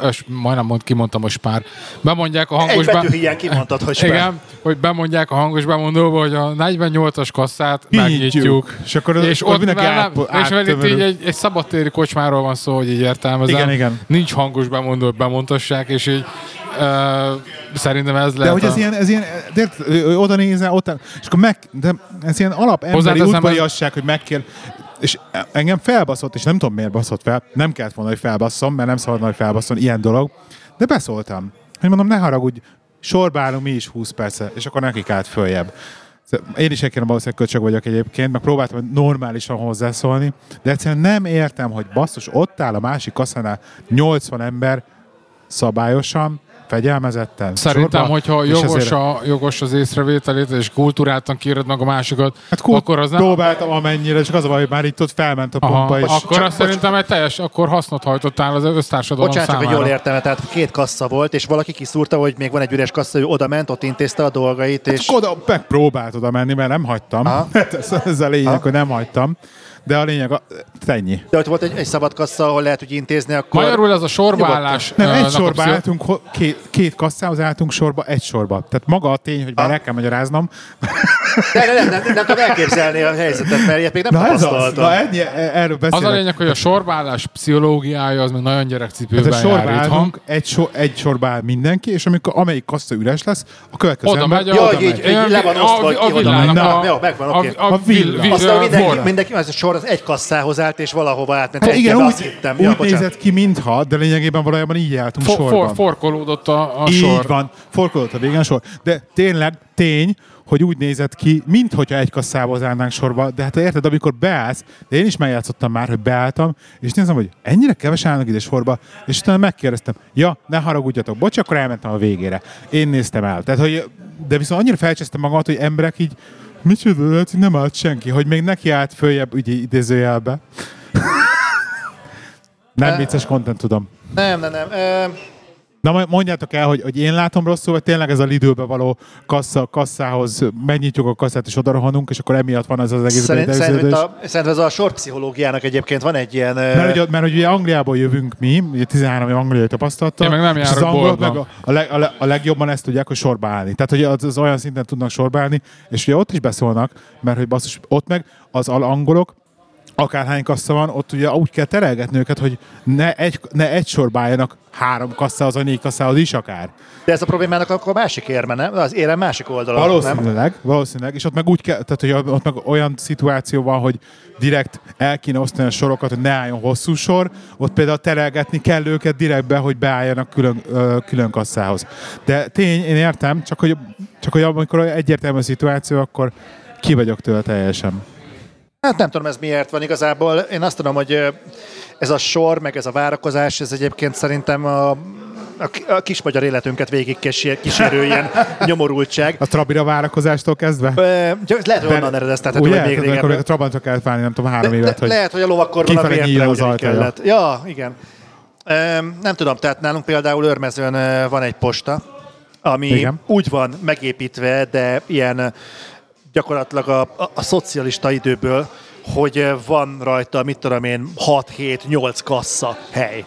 kimondtam, hogy spár. Bemondják a hangosban. Egy ilyen kimondtad, hogy spár. Igen, hogy bemondják a hangosban mondóba, hogy a 48-as kasszát megnyitjuk. És akkor és így egy szabadtéri kocsmáról van szó, hogy így értelmezem. Igen. Nincs hangosban mondó, bemondtassák, és így Szerintem ez lehet. De hogy ez ilyen oda nézel, ott, és akkor de ez ilyen alapemberi udvariasság, hogy megkér. És engem felbaszott, és nem tudom miért baszott fel, nem kellett volna, hogy felbasszom, mert nem szabadna, hogy felbasszon, ilyen dolog. De beszóltam, hogy mondom, ne haragudj, sorbálunk mi is 20 percre, és akkor nekik állt följebb. Én is egyébként valószínűleg köcsög vagyok egyébként, meg próbáltam normálisan hozzászólni, de egyszerűen nem értem, hogy basszus, ott áll a másik kasszánál 80 ember szabályosan, fegyelmezetten. Szerintem, sorba, hogyha jogos az észrevételét, és kultúráltan kiírod meg a másikat, hát akkor az nem... Próbáltam amennyire, csak az a baj, hogy már itt ott felment a pompa. És akkor azt szerintem egy teljes, akkor hasznot hajtottál az össztársadalom számára. Bocsánat, hogy jól értem, tehát két kassza volt, és valaki kiszúrta, hogy még van egy üres kassza, ő oda ment, ott intézte a dolgait, és... Hát oda, megpróbált oda menni, mert nem hagytam. Ez a lényeg, hogy nem hagytam. De a lényeg, ennyi. De ott volt egy szabad kassza, ahol lehet úgy intézni, akkor... Magyarul ez a sorbaállás... Nem, egy sorba álltunk, két kasszához álltunk sorba, egy sorba. Tehát maga a tény, hogy már el kell magyaráznom. Nem tudom elképzelni a helyzetet, mert ilyet még nem tapasztaltam. Erről beszélek. Az a lényeg, hogy a sorbaállás pszichológiája az még nagyon gyerekcipőben jár. Tehát sorbaállunk, egy sorba áll mindenki, és amikor amelyik kassza üres lesz, a következő ember... Oda megy, le van osztva, az egy kasszához állt, és valahova átment. Hát igen, úgy nézett ki, mintha, de lényegében valójában így álltunk sorban. Forkolódott a sor. Így van, forkolódott a végén sor. De tényleg tény, hogy úgy nézett ki, minthogyha egy kasszához állnánk sorba, de hát érted, amikor beállsz, de én is megjátszottam már, hogy beálltam, és nézem, hogy ennyire keves állnak ide sorba, és utána megkérdeztem, ja, ne haragudjatok, bocs, akkor elmentem a végére. Én néztem el. Tehát, hogy, de viszont annyira felcsesztem magamat, hogy emberek így micsoda, hogy nem állt senki, hogy még neki állt följebb ügyi idézőjelbe. Nem vicces content, tudom. Nem. Na, mondjátok el, hogy én látom rosszul, vagy tényleg ez a Lidőbe való kasszához, megnyitjuk a kasszát és odarohanunk, és akkor emiatt van ez az egész idéződés. Szerintem ez a sorpszichológiának egyébként van egy ilyen... Mert ugye Angliából jövünk mi, ugye 13 év angliai tapasztalattal. Én meg nem járok boltban. A legjobban ezt tudják, hogy sorba állni. Tehát, hogy az olyan szinten tudnak sorba állni, és ugye ott is beszólnak, mert hogy basszus, ott meg az angolok, akárhány kassza van, ott ugye úgy kell terelgetni őket, hogy ne egy sorba álljanak 3 kasszához, vagy 4 kasszához is akár. De ez a problémának akkor a másik érme, nem? Az érem másik oldala. Valószínűleg. És ott meg úgy kell, tehát hogy ott meg olyan szituáció van, hogy direkt el kéne osztani a sorokat, hogy ne álljon hosszú sor, ott például terelgetni kell őket direktbe, hogy beálljanak külön kasszához. De tény, én értem, csak hogy amikor egyértelmű a szituáció, akkor ki vagyok tőle teljesen. Hát nem tudom, ez miért van igazából. Én azt tudom, hogy ez a sor, meg ez a várakozás, ez egyébként szerintem a kis magyar életünket végig kísérő ilyen nyomorultság. A trabira várakozástól kezdve? Lehet, hogy onnan eredeztethető, hogy még régen. Akkor a trabantra kellett várni, nem tudom, 3 évet. Lehet, hogy a lovakkorban a vértre ugyanígy kellett. Ja, igen. Nem tudom, tehát nálunk például Őrmezőn van egy posta, ami igen. Úgy van megépítve, de ilyen... gyakorlatilag a szocialista időből, hogy van rajta, mit tudom én, 6-7-8 kassza hely.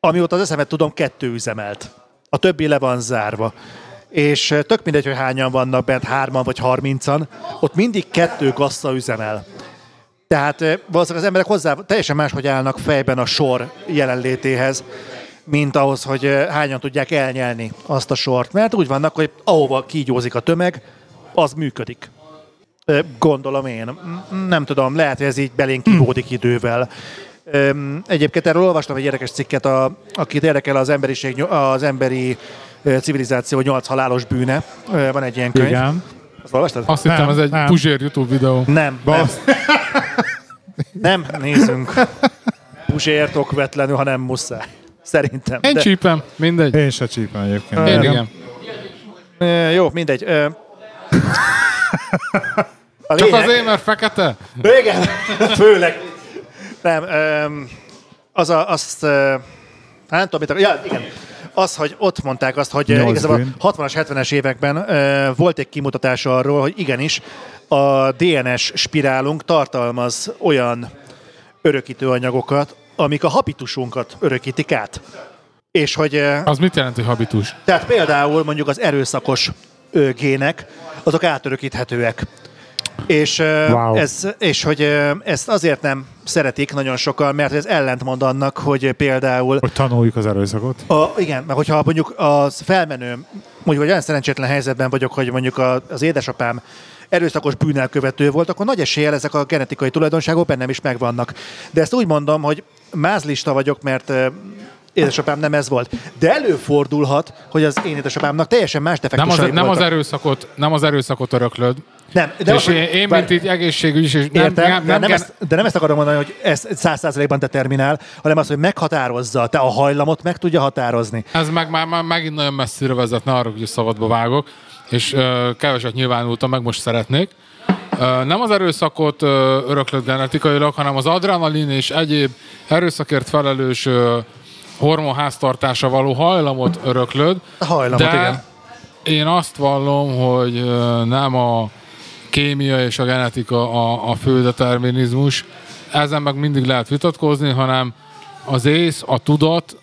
Amióta az eszemet tudom, 2 üzemelt. A többi le van zárva. És tök mindegy, hogy hányan vannak bent, 3-an vagy 30-an, ott mindig 2 kassza üzemel. Tehát valószínűleg az emberek hozzá teljesen máshogy állnak fejben a sor jelenlétéhez, mint ahhoz, hogy hányan tudják elnyelni azt a sort. Mert úgy vannak, hogy ahova kígyózik a tömeg, az működik. Gondolom én. Nem tudom, lehet, hogy ez így belénk kivódik idővel. Egyébként erről olvastam egy érdekes cikket, akit érdekel az emberi civilizáció 8 halálos bűne. Van egy ilyen könyv. Igen. Azt olvastad? Azt hittem, ez egy Puzsér YouTube videó. Nem. Nem nézünk Puzsért okvetlenül, hanem muszáj. Szerintem. Én csípem, mindegy. Én se csípem egyébként. Én igen. Jó, mindegy. Csak azért, mert fekete? Igen, főleg. Nem, nem tudom, mit akar. Ja, igen. Az, hogy ott mondták azt, hogy igazából a 60-as, 70-es években volt egy kimutatás arról, hogy igenis a DNS spirálunk tartalmaz olyan örökítő anyagokat, amik a habitusunkat örökítik át. És hogy... Az mit jelent, hogy habitus? Tehát például mondjuk az erőszakos gének, azok átörökíthetőek. És, wow. És hogy ezt azért nem szeretik nagyon sokan, mert ez ellentmond annak, hogy például... Hogy tanuljuk az erőszakot. Igen, mert hogyha mondjuk az felmenőm, mondjuk olyan szerencsétlen helyzetben vagyok, hogy mondjuk az édesapám erőszakos bűnelkövető volt, akkor nagy eséllyel ezek a genetikai tulajdonságok bennem is megvannak. De ezt úgy mondom, hogy mázlista vagyok, mert... édesapám nem ez volt. De előfordulhat, hogy az én édesapámnak teljesen más defektusai voltak. Nem az erőszakot öröklöd. Nem. De és én mint így egészségügyis... De nem ezt akarom mondani, hogy ez 100%-ban determinál, hanem az, hogy meghatározza, te a hajlamot meg tudja határozni. Ez meg már megint nagyon messzire vezet, ne arra, hogy szabadba vágok, és keveset nyilvánultam, meg most szeretnék. Nem az erőszakot öröklöd genetikailag, hanem az adrenalin és egyéb erőszakért felelős hormonháztartása való hajlamot öröklöd. Hajlamot, igen. Én azt vallom, hogy nem a kémia és a genetika a fő determinizmus. Ezen meg mindig lehet vitatkozni, hanem az ész, a tudat,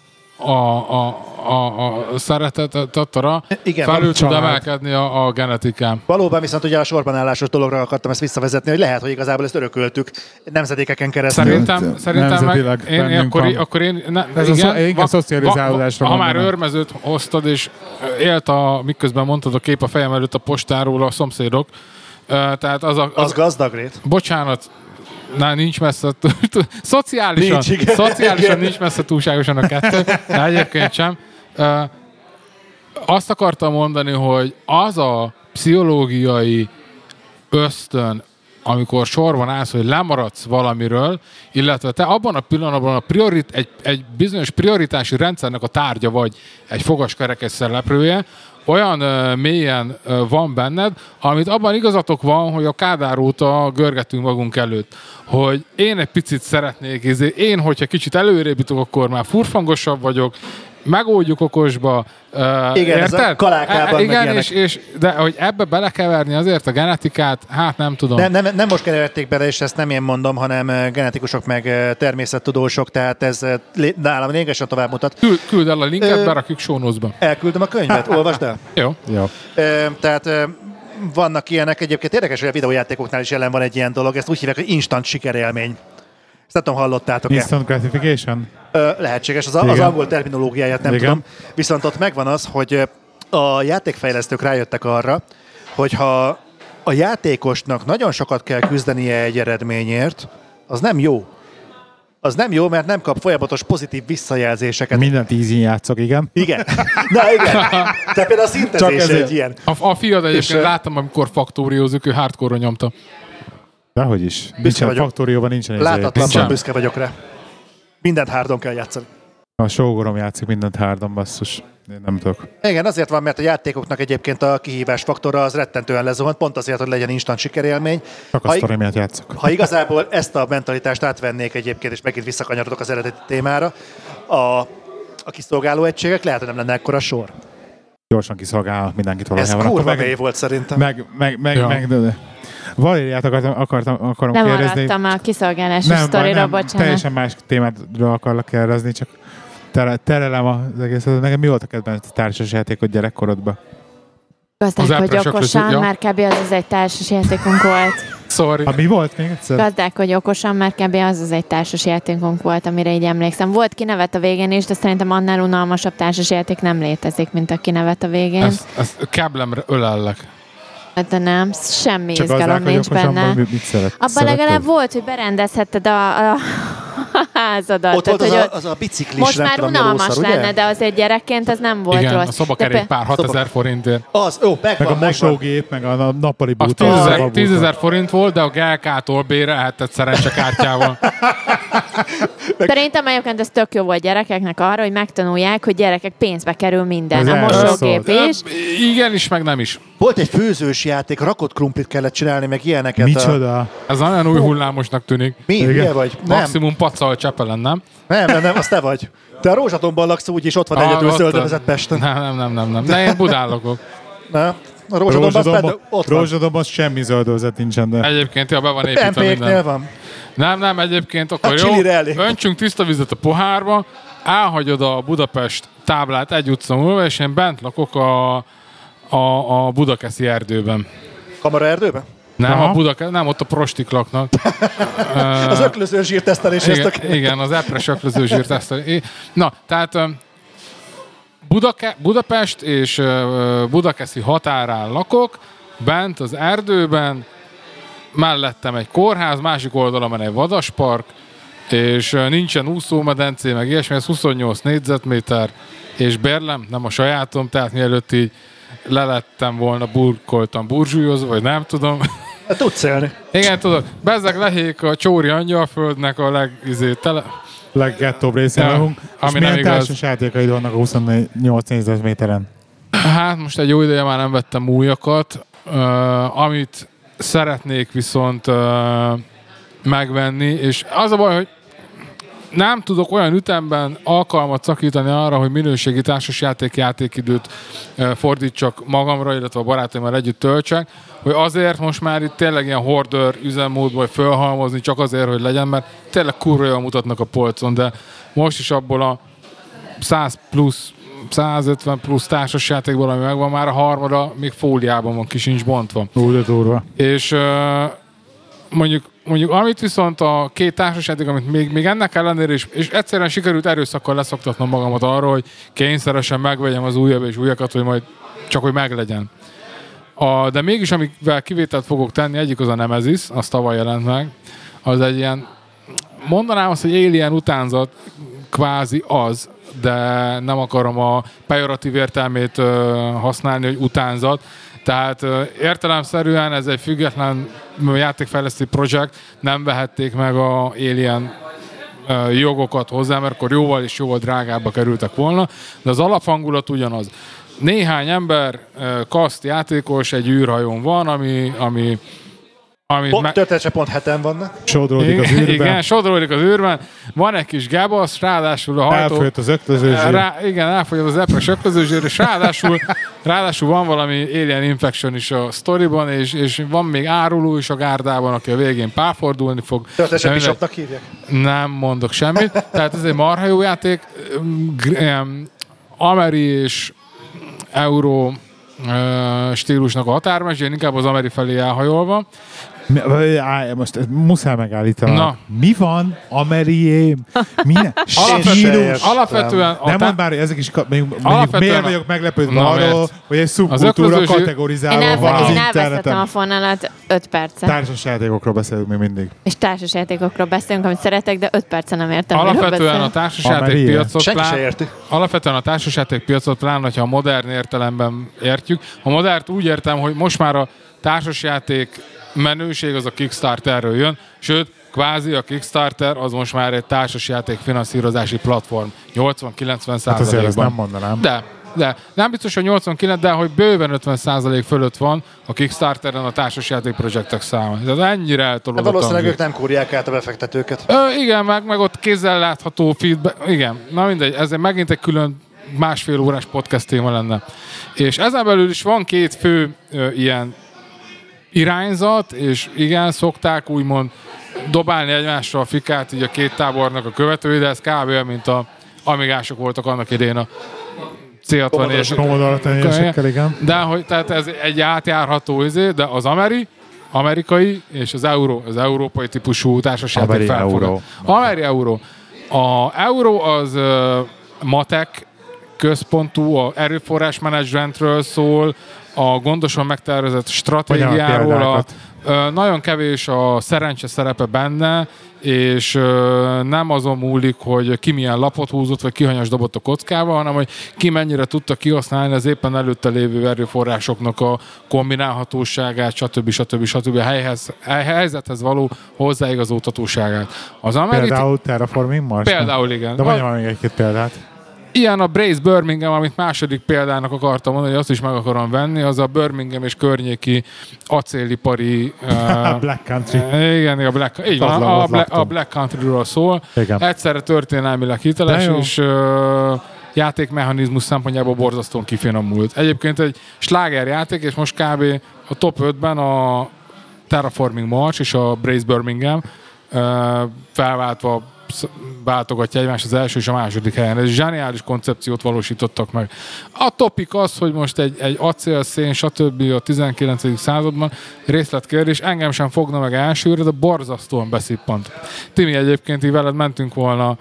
a szeretetetatra felül tud emelkedni a genetikám. Valóban viszont ugye a sorbanállásos dologra akartam ezt visszavezetni, hogy lehet, hogy igazából ezt örököltük nemzedékeken keresztül. Szerintem meg én szocializálódásra. Ha már örmezőt hoztad, és élt miközben mondtad a kép a fejem előtt a postáról a szomszédok. Tehát az gazdagrét. Bocsánat. Na, nincs messze, szociálisan nincs messze túlságosan a kettő, de egyébként sem. Azt akartam mondani, hogy az a pszichológiai ösztön, amikor sorban állsz, hogy lemaradsz valamiről, illetve te abban a pillanatban egy bizonyos prioritási rendszernek a tárgya vagy, egy fogaskerekes szereplője, olyan mélyen van benned, amit abban igazatok van, hogy a Kádár óta görgetünk magunk előtt. Hogy én egy picit szeretnék, én, hogyha kicsit előrébb jutok, akkor már furfangosabb vagyok, megoldjuk okosba. Igen, érted? Ez a kalákában igen, de hogy ebbe belekeverni azért a genetikát, hát nem tudom. Nem most keverték bele, és ezt nem én mondom, hanem genetikusok meg természettudósok, tehát ez nálam lényegesen tovább mutat. Küld el a linket, berakjuk sónozba. Elküldöm a könyvet, olvasd el? Jó. Tehát vannak ilyenek, egyébként érdekes, hogy a videójátékoknál is jelen van egy ilyen dolog, ezt úgy hívják, hogy instant sikerélmény. Ezt nem tudom, hallottátok-e? Instant gratification? Lehetséges, az angol terminológiáját nem tudom. Viszont ott megvan az, hogy a játékfejlesztők rájöttek arra, hogy ha a játékosnak nagyon sokat kell küzdenie egy eredményért, az nem jó. Az nem jó, mert nem kap folyamatos pozitív visszajelzéseket. Mindent easy játszok, igen. Igen. Na igen. De például a szintezés egy ilyen. A fiad egyébként láttam, amikor faktóriózik, ő hardcore-ra nyomta. Dehogy is. Nincsen, faktórióban nincsen izé. Láthatatlan büszke vagyok rá. Mindent hárdon kell játszani. A sógorom játszik mindent hárdon, basszus. Én nem tudok. Igen, azért van, mert a játékoknak egyébként a kihívás faktora az rettentően lezuhant, pont azért, hogy legyen instant sikerélmény. Csak a sztori miatt játszok. Ha igazából ezt a mentalitást átvennék egyébként, és megint visszakanyarodok az eredeti témára, a kiszolgáló egységek lehet, hogy nem lenne ekkora sor. Gyorsan kiszolgálnak mindenkit valahol. Ez kurva mély volt szerintem. Valériát akarom nem kérdezni. Nem maradtam a kiszolgálási sztorira, bocsánat. Teljesen más témádról akarlak kérdezni, csak terelem az egészet. Nekem mi volt a kedvenc társas játékot gyerekkorodban? Gazdálkodj okosan, már kb. Az egy társas játékunk volt. Sorry. Mi volt még egyszer? Gazdálkodj okosan, már kb. Az egy társas játékunk volt, amire így emlékszem. Volt kinevet a végén is, de szerintem annál unalmasabb társas játék nem létezik, mint a kinevet a végén. Ezt keblemre ölellek. De nem, semmi csak izgalom nincs benne. Abban legalább volt, hogy berendezhetted a házadat. Ott volt az a biciklis. Most már unalmas lenne, de azért gyerekként az nem volt rossz. Igen, a szobakerékpár 6000 forintért. Meg a mosógép, meg a nappali bútor. Az 10.000 forint volt, de a GLK-tól bérelhetett szerencsekártyával. Szerintem egyébként ez tök jó volt gyerekeknek arra, hogy megtanulják, hogy gyerekek pénzbe kerül minden. A mosógép is. Igen is, meg nem is. Volt egy főzős játék, rakott krumplit kellett csinálni, meg ilyeneket. Micsoda? Ez nagyon új hullámosnak tűnik. Mi vagy? Maximum pacal Csepelen, nem? Nem, az te vagy. Te a Rózsatomban laksz, úgyis ott van egyedül zöldövezett Pesten. Nem. De én Budán lakok. A Rózsadomban semmi zöldövezet nincsen. De. Egyébként, ha be van építve minden. Van. Nem, egyébként akkor jó. Öntsünk tiszta vizet a pohárba, elhagyod a Budapest táblát egy utca múlva, és én bent lakok a Budakeszi erdőben. Kamara erdőben? Nem, aha. A Budakeszi, nem, ott a prostik laknak. Az öklöző zsírtesztelés. Igen, igen, az epres öklöző zsírtesztelés. Na, tehát Budapest és Budakeszi határán lakok, bent az erdőben, mellettem egy kórház, másik oldalon egy vadaspark, és nincsen úszómedencé, meg ilyesmi, ez 28 négyzetméter, és bérlem, nem a sajátom, tehát mielőtt így lelettem volna, burkoltam burzsúlyozva, vagy nem tudom. Tudsz élni. Igen, tudod. Bezzeg Lehék a Csóri Angyalföldnek a leggettóbb részén vagyunk. És milyen társas játékaid vannak a 28 négyzetméteren? Hát most egy jó ideje már nem vettem újakat. Amit szeretnék viszont megvenni, és az a baj, hogy nem tudok olyan ütemben alkalmat szakítani arra, hogy minőségi társasjáték játékidőt fordítsak magamra, illetve a barátaimmal együtt töltsek, hogy azért most már itt tényleg ilyen hoarder üzemmódból fölhalmozni, csak azért, hogy legyen, mert tényleg kurva jól mutatnak a polcon, de most is abból a 100 plusz, 150 plusz társasjátékból, ami megvan, már a harmada még fóliában van, ki sincs bontva. Úgy, de durva. És mondjuk amit viszont a két társasjáték, amit még ennek ellenére is, és egyszerűen sikerült erőszakkal leszoktatnom magamat arról, hogy kényszeresen megvegyem az újabb és újakat, hogy majd csak hogy meglegyen. De mégis, amivel kivételt fogok tenni, egyik az a Nemesis, az tavaly jelent meg, az egy ilyen, mondanám azt, hogy Alien utánzat, kvázi az, de nem akarom a pejoratív értelmét használni, hogy utánzat. Tehát értelemszerűen ez egy független játékfejlesztő projekt, nem vehették meg a Alien jogokat hozzá, mert akkor jóval és jóval drágábbba kerültek volna, de az alaphangulat ugyanaz. Néhány ember, kaszt játékos egy űrhajón van, ami pont heten vannak. Sodródik az űrben. Igen, sodródik az űrben. Van egy kis gábasz, ráadásul a hajtó... Elfogyott az öklözőzsír. Igen, elfogyott az epres öklözőzsír, és ráadásul van valami alien infection is a sztoriban, és van még áruló is a gárdában, aki a végén párfordulni fog. Töltesebb is abnak hívják? Nem mondok semmit. Tehát ez egy marha jó játék. Ameri és euró stílusnak a határmesdjén, inkább az ameri felé elhajolva. Most muszáj megállítani. Na. Mi van, ameriém? Alapvetően... Nem mondd már, hogy ezek is... Miért vagyok meglepődve arról, hogy egy szubkultúra kategorizálva van az interneten. Én elvesztettem a fonalat 5 percen. Társasjátékokról beszélünk mi mindig. És társasjátékokról beszélünk, amit szeretek, de 5 percen nem értem. Alapvetően a társasjátékpiacot, pláne, hogyha a modern értelemben értjük. A modernt úgy értem, hogy most már a társasjáték menőség az a Kickstarterről jön, sőt, kvázi a Kickstarter az most már egy társasjáték finanszírozási platform. 80-90%-ban. Hát azért ezt nem mondanám. De. Nem biztos, hogy 89, de hogy bőven 50% fölött van a Kickstarteren a társasjáték projektek száma. Ez ennyire eltolódott. Hát valószínűleg ők nem kúrják át a befektetőket. Igen, meg ott kézzel látható feedback. Igen, na mindegy, ez megint egy külön másfél órás podcast téma lenne. És ezen belül is van két fő ilyen irányzat, és igen, szokták úgymond dobálni egymásra a fikát, így a két tábornak a követői, de ez kb. Mint a amigások voltak annak idén a C64-esekkel, igen. De hogy, tehát ez egy átjárható izé, de az amerikai és az euró, az európai típusú társasjáték felfogad. Ameri euró. A euró az matek központú, a erőforrás menedzsmentről szól, a gondosan megtervezett stratégiáról, nagyon kevés a szerencse szerepe benne, és nem azon múlik, hogy ki milyen lapot húzott, vagy ki hanyas dobott a kockával, hanem hogy ki mennyire tudta kihasználni az éppen előtte lévő erőforrásoknak a kombinálhatóságát, stb. A helyzethez való hozzáigazoltatóságát. Például Terraforming Mars. Például igen. De mondjam még egy-két példát. Ilyen a Brass Birmingham, amit második példának akartam mondani, azt is meg akarom venni, az a Birmingham és környéki acélipari... Black Country. Igen, a Black Country. A Black Countryról szól. Igen. Egyszerre történelmileg hiteles, és játékmechanizmus szempontjából borzasztóan kifinomult. Egyébként egy slágerjáték, és most kb. A top 5-ben a Terraforming Mars és a Brass Birmingham felváltva váltogatja egymást az első és a második helyen. Ez zseniális koncepciót valósítottak meg. A topik az, hogy most egy acélszén, stb. A 19. században részletkérdés, engem sem fogna meg elsőre, de borzasztóan beszippant. Timi, egyébként így veled mentünk volna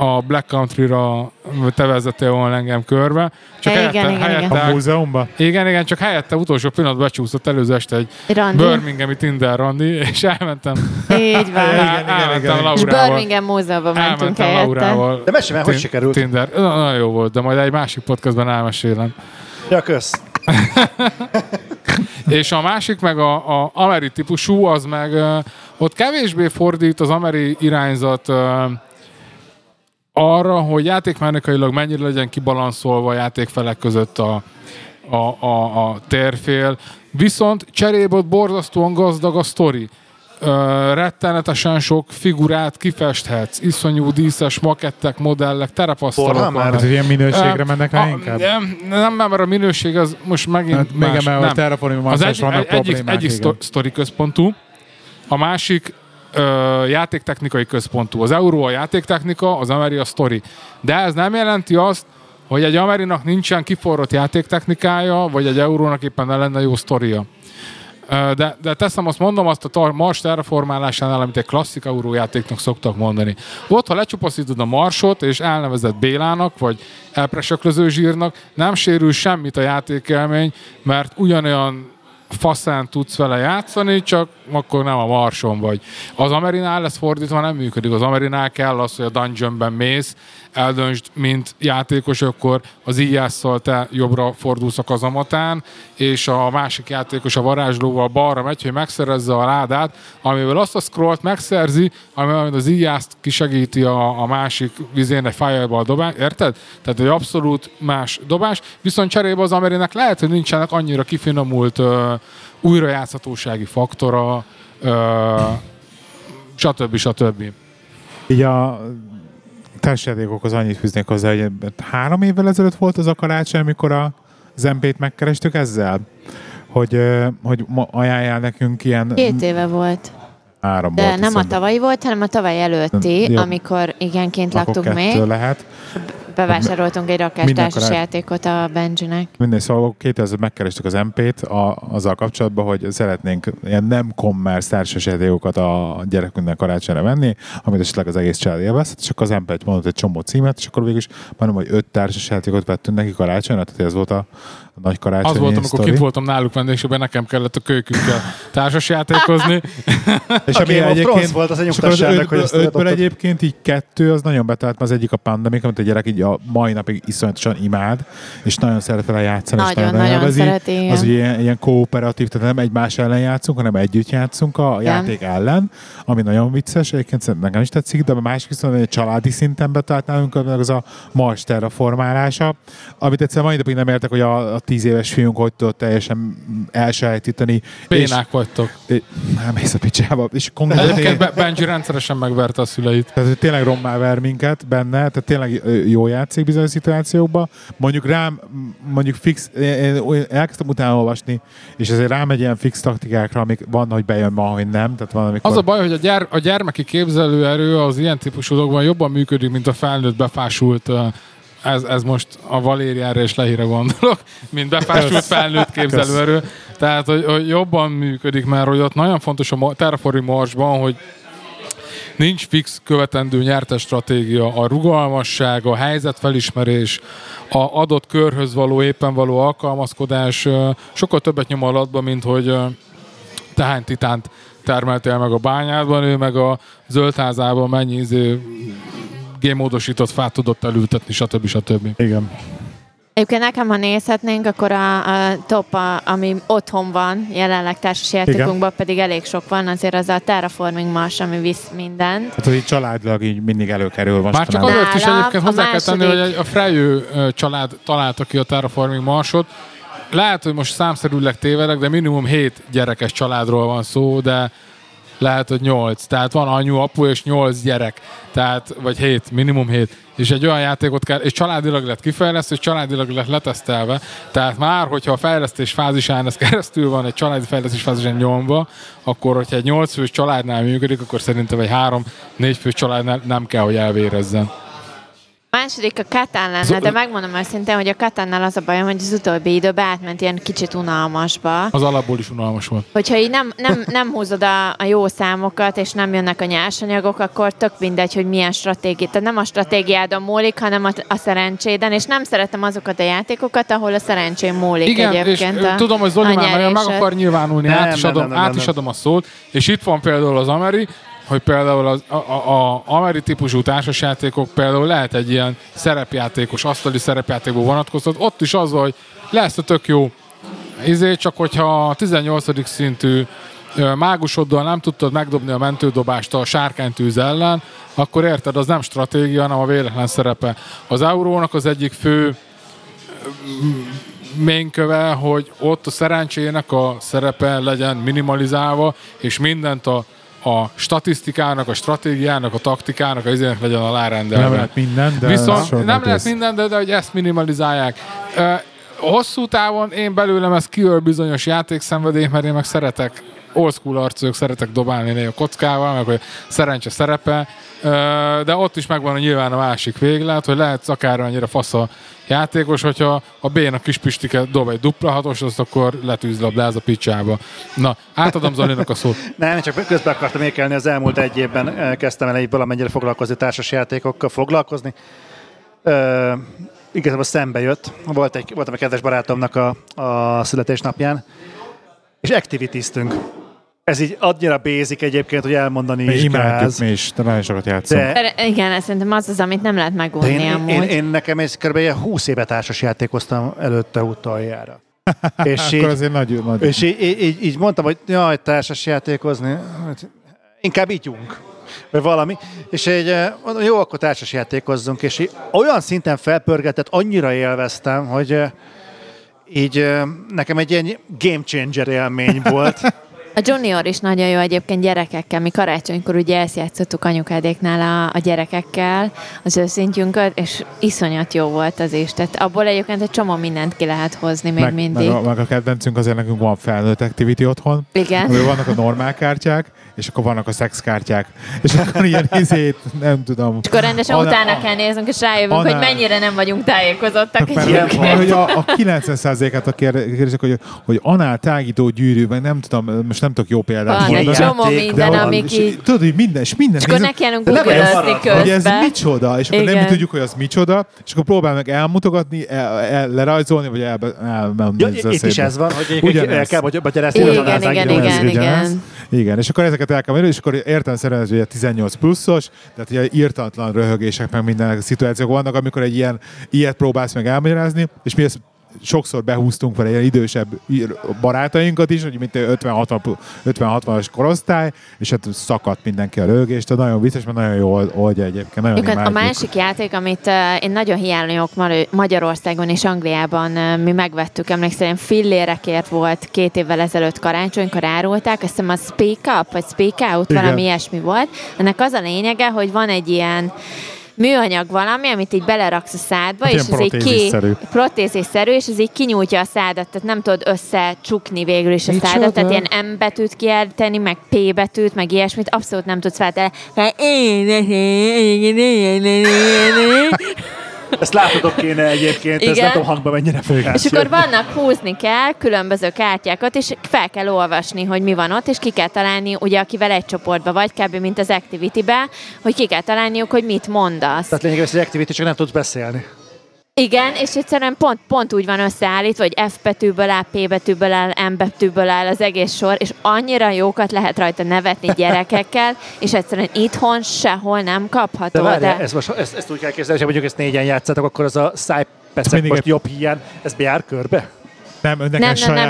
a Black Country-ra, te vezettél volna engem körbe. Csak helyette, a múzeumban? Igen, csak helyette utolsó pillanatban becsúszott előző este egy birminghami Tinder randi, és elmentem. Így van. Elmentem Laurával. És Birmingham múzeumban mentünk helyette. Laurával. De mesélj, hogy sikerült. Tinder. Nagyon jó volt, de majd egy másik podcastban elmesélem. Ja, kösz. És a másik meg a ameri típusú, az meg ott kevésbé fordít az ameri irányzat arra, hogy játékmechanikailag mennyire legyen kibalanszolva a játékfelek között a térfél. Viszont cserébe ott borzasztóan gazdag a sztori. Rettenetesen sok figurát kifesthetsz. Iszonyú díszes makettek, modellek, terepasztalok. Porra, már ez ilyen minőségre mennek rá inkább? Nem, mert a minőség az most megint hát, más. Mert a Terraforming Marson vannak problémák. Egyik sztori központú, a másik játéktechnikai központú. Az euró a játéktechnika, az ameri a sztori. De ez nem jelenti azt, hogy egy amerinak nincsen kiforrott játéktechnikája, vagy egy eurónak éppen ne lenne jó sztoria. De teszem, azt mondom, azt a Mars terraformálásánál, amit egy klasszik eurójátéknak szoktak mondani. Ott, ha lecsupaszítod a Marsot, és elnevezed Bélának, vagy elpresöklöző zsírnak, nem sérül semmit a játékelmény, mert ugyanolyan faszán tudsz vele játszani, csak akkor nem a Marson vagy. Az amerinál lesz fordítva, nem működik. Az amerinál kell az, hogy a dungeonben mész, eldöntsd, mint játékos, akkor az íjásszal te jobbra fordulsz a kazamatán, és a másik játékos a varázslóval balra megy, hogy megszerezze a ládát, amivel azt a scrollt megszerzi, amivel az íjászt kisegíti a másik vizén egy fireball dobás, érted? Tehát egy abszolút más dobás, viszont cserébe az amerinek lehet, hogy nincsenek annyira kifinomult újrajátszhatósági faktora, stb. Így a társadékokhoz annyit fűznék hozzá, hogy 3 évvel ezelőtt volt az a karácsony, amikor az MP-t megkerestük ezzel, hogy ajánljál nekünk ilyen... 2 éve volt. 3 de volt, nem hiszem. A tavalyi volt, hanem a tavaly előtti, ja. Amikor igenként laktunk még. 2 lehet. Bevásároltunk egy rakástársos játékot a Benji-nek. Mindegy, szóval 2000-ben megkerestük az MP-t azzal kapcsolatban, hogy szeretnénk ilyen nem commerce társas játékokat a gyerekünknek karácsonyra venni, amit esetleg az egész család élvezhet, és akkor az MP-t mondott egy csomó címet, és akkor végül is mondom, hogy 5 társas játékot vettünk neki karácsonyra, tehát ez volt a nagy karácsonyi sztori. Az volt, amikor kint voltam náluk vendégségben, nekem kellett a kölykünkkel társas játékozni. És ami egyébként volt, az nyugtassának, hogy ezt ötből egyébként így 2 az nagyon betált, az egyik a Pandemic, amit a gyerek így a mai napig iszonyatosan imád, és nagyon szeret vele játszani. Nagyon szereti. Az ilyen kooperatív, tehát nem egymás ellen játszunk, hanem együtt játszunk a játék ellen, ami nagyon vicces, egyébként szerintem nekem is tetszik, de a másik viszont egy családi szinten betált nálunk, az a Mars terraformálása, amit egyszer mai napig nem értek, hogy a 10 éves fiunk hogy tudott teljesen elsajátítani. Pénák vagytok. Nem mész a picsába. Egyébként Benji rendszeresen megverte a szüleit. Tehát tényleg rommá ver minket benne, tehát tényleg jó játszik bizonyos szituációkban. Mondjuk rám, fix, én elkezdtem utána olvasni, és ezért rám egy ilyen fix taktikákra, amik van, hogy bejön ma, hogy nem. Tehát van, amikor... Az a baj, hogy a gyermeki képzelőerő az ilyen típusú dolgokban jobban működik, mint a felnőtt befásult. Ez most a Valériára és Lehire gondolok, mint befásult felnőtt képzelőerő. Tehát, hogy jobban működik, mert hogy ott nagyon fontos a Terraforming Marsban, hogy nincs fix követendő nyertes stratégia, a rugalmasság, a helyzetfelismerés, a adott körhöz való, éppen való alkalmazkodás sokkal többet nyom alatba, mint hogy te hány titánt termeltél meg a bányádban, ő meg a zöldházában mennyi gémmódosított fát tudott elültetni, stb. Igen. Egyébként nekem, ha nézhetnénk, akkor a top, ami otthon van jelenleg társasjátékunkban, pedig elég sok van, azért az a Terraforming Mars, ami visz mindent. Hát, hogy így családlag így mindig előkerül. Már csak azért is egyébként hozzá kell tenni, hogy a Frejő család találta ki a Terraforming Marsot. Lehet, hogy most számszerűleg tévedek, de minimum 7 gyerekes családról van szó, de lehet, hogy 8. Tehát van anyu, apu és 8 gyerek. Tehát, vagy 7, minimum 7. És egy olyan játékot kell, és családilag lett kifejlesztve, és családilag lett letesztelve. Tehát már, hogyha a fejlesztés fázisán ez keresztül van, egy családi fejlesztés fázisán nyomva, akkor, hogyha egy 8 fős családnál működik, akkor szerintem egy 3-4 fős családnál nem kell, hogy elvérezzen. Második a Katán lenne, de megmondom őszintén, hogy a Katánnál az a bajom, hogy az utóbbi időben átment ilyen kicsit unalmasba. Az alapból is unalmas volt. Hogyha így nem húzod a jó számokat, és nem jönnek a nyersanyagok, akkor tök mindegy, hogy milyen stratégia. Tehát nem a stratégiádon múlik, hanem a szerencséden, és nem szeretem azokat a játékokat, ahol a szerencsém múlik. Igen, egyébként. És tudom, hogy Zoli már meg akar nyilvánulni, át is adom a szót, és itt van például az Ameri, hogy például az ameri típusú társasjátékok például lehet egy ilyen szerepjátékos, asztali szerepjátékból vonatkoztat. Ott is az, hogy lesz a tök jó izé, csak hogyha a 18. szintű mágusoddal nem tudtad megdobni a mentődobást a sárkánytűz ellen, akkor érted, az nem stratégia, hanem a véletlen szerepe. Az Eurónak az egyik fő ményköve, hogy ott a szerencsének a szerepe legyen minimalizálva, és mindent a statisztikának, a stratégiának, a taktikának, az izének legyen alárendelve. Nem lehet minden, de... Viszont nem lehet minden, de hogy ezt minimalizálják. Hosszú távon én belőlem ez kiöl bizonyos játékszenvedély, mert én meg szeretek old school arcok, szeretek dobálni a kockával, meg hogy szerencse szerepe, de ott is megvan a nyilván a másik véglet, hogy lehetsz akár annyira fasz a játékos, hogyha a B-nak kispistike dob egy dupla hatos, azt akkor letűzlabdáz a picsába. Na, átadom Zolinak a szót. Nem, csak közben akartam ékelni, az elmúlt egy évben kezdtem el egy valamennyire foglalkozni, társasjátékokkal foglalkozni. Igazából szembe jött. Voltam egy kedves barátomnak a születésnapján, és Activity-ztünk. Ez így annyira basic egyébként, hogy elmondani mi is imádjuk, mi is, de nagyon sokat játszom. Igen, szerintem az, amit nem lehet megunni amúgy. Én nekem kb. 20 éve társas játékoztam előtte utoljára. És akkor így, azért nagyon. És így mondtam, hogy jaj, társas játékozni, inkább ígyunk, vagy valami. És így mondom, jó, akkor társas játékozzunk. És így olyan szinten felpörgetett, annyira élveztem, hogy így nekem egy ilyen game changer élmény volt. A Junior is nagyon jó egyébként gyerekekkel. Mi karácsonykor ugye ezt játszottuk anyukádéknál a gyerekekkel, az őszintjünkön, és iszonyat jó volt az is. Tehát abból egyébként egy csomó mindent ki lehet hozni még mindig. Meg a kedvencünk, azért nekünk van felnőtt Activity otthon. Igen. Vannak a normál kártyák, és akkor vannak a szexkártyák. És akkor ilyen izét, nem tudom. És akkor rendesen utána kell néznünk, és rájövünk, hogy mennyire nem vagyunk tájékozottak. Mert a 90%-át a kérdések, hogy anál tágító gyűrű, vagy nem tudom, most nem tudok jó példát mondani. Van egy csomó minden, amik így... Tudod, hogy minden, és minden... És akkor ne kellünk google-ozni közben. Hogy ez micsoda, és akkor nem tudjuk, hogy az micsoda, és akkor próbál meg elmutogatni, lerajzolni, vagy elmenni. Itt is ez van, hogy kell magyarázni. Igen. Igen, és akkor ezeket el kell menni, és akkor értelemszerűen ez ugye 18 pluszos, tehát ugye írtatlan röhögések, meg minden szituációk vannak, amikor egy ilyet próbálsz meg elmagyarázni, és mi ezt sokszor behúztunk vele ilyen idősebb barátainkat is, hogy mint 50-60-as korosztály, és hát szakadt mindenki a röhögést, nagyon vicces, mert nagyon jó oldja egyébként. Nagyon imádjuk. A másik játék, amit én nagyon hiányolok Magyarországon és Angliában, mi megvettük, emlékszem, fillérekért volt 2 évvel ezelőtt karácsonykor árulták, azt hiszem a Speak Up, vagy Speak Out, igen, valami ilyesmi volt. Ennek az a lényege, hogy van egy ilyen műanyag valami, amit így beleraksz a szádba, hát és ez így protézisszerű, és ez így kinyújtja a szádat, tehát nem tudod összecsukni végül is a szádat, tehát ilyen M betűt kijelteni, meg P betűt, meg ilyesmit, abszolút nem tudsz feltelni. Ezt látodok kéne egyébként, igen, ez nem tudom hangba mennyire fölgász. És akkor vannak, húzni kell különböző kártyákat, és fel kell olvasni, hogy mi van ott, és ki kell találni, ugye akivel egy csoportban vagy, kb. Mint az Activity-be, hogy ki kell találniuk, hogy mit mondasz. Tehát lényegében, hogy az Activity csak nem tudsz beszélni. Igen, és egyszerűen pont úgy van összeállítva, hogy F betűből áll, P betűből áll, M betűből áll az egész sor, és annyira jókat lehet rajta nevetni gyerekekkel, és egyszerűen itthon sehol nem kapható. De várjál, ezt úgy kell képzelni, hogy mondjuk ezt 4-en játszátok, akkor az a szájpeszek most jobb híján, ez bejár körbe? Nem,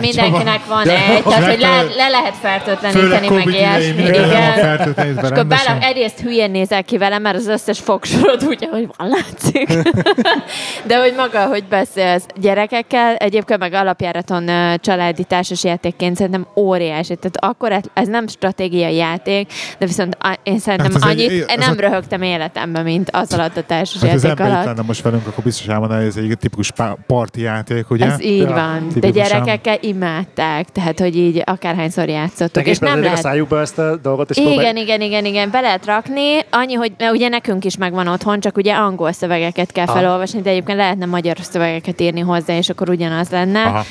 mindenkinek van egy, tehát hogy le lehet fertőtleníteni, meg ilyesmi. És akkor egyrészt hülyén nézel ki velem, mert az összes fogsorod úgy, ahogy van, látszik. De hogy maga, hogy beszélsz gyerekekkel, egyébként meg alapjáraton családi társas játékként szerintem óriási. Tehát akkor ez nem stratégiai játék, de viszont én szerintem hát annyit nem röhögtem életemben, mint az alatt a társas hát játék alatt. Hát az most velünk, akkor biztos elmondaná, hogy ez egy tipikus parti játék, ugye? Ez így van. De gyerekekkel imádták, tehát hogy így akárhányszor játszottuk. És nem lehet... a szájukba ezt a dolgot, és igen, be lehet rakni. Annyi, hogy ugye nekünk is megvan otthon, csak ugye angol szövegeket kell felolvasni, de egyébként lehetne magyar szövegeket írni hozzá, és akkor ugyanaz lenne.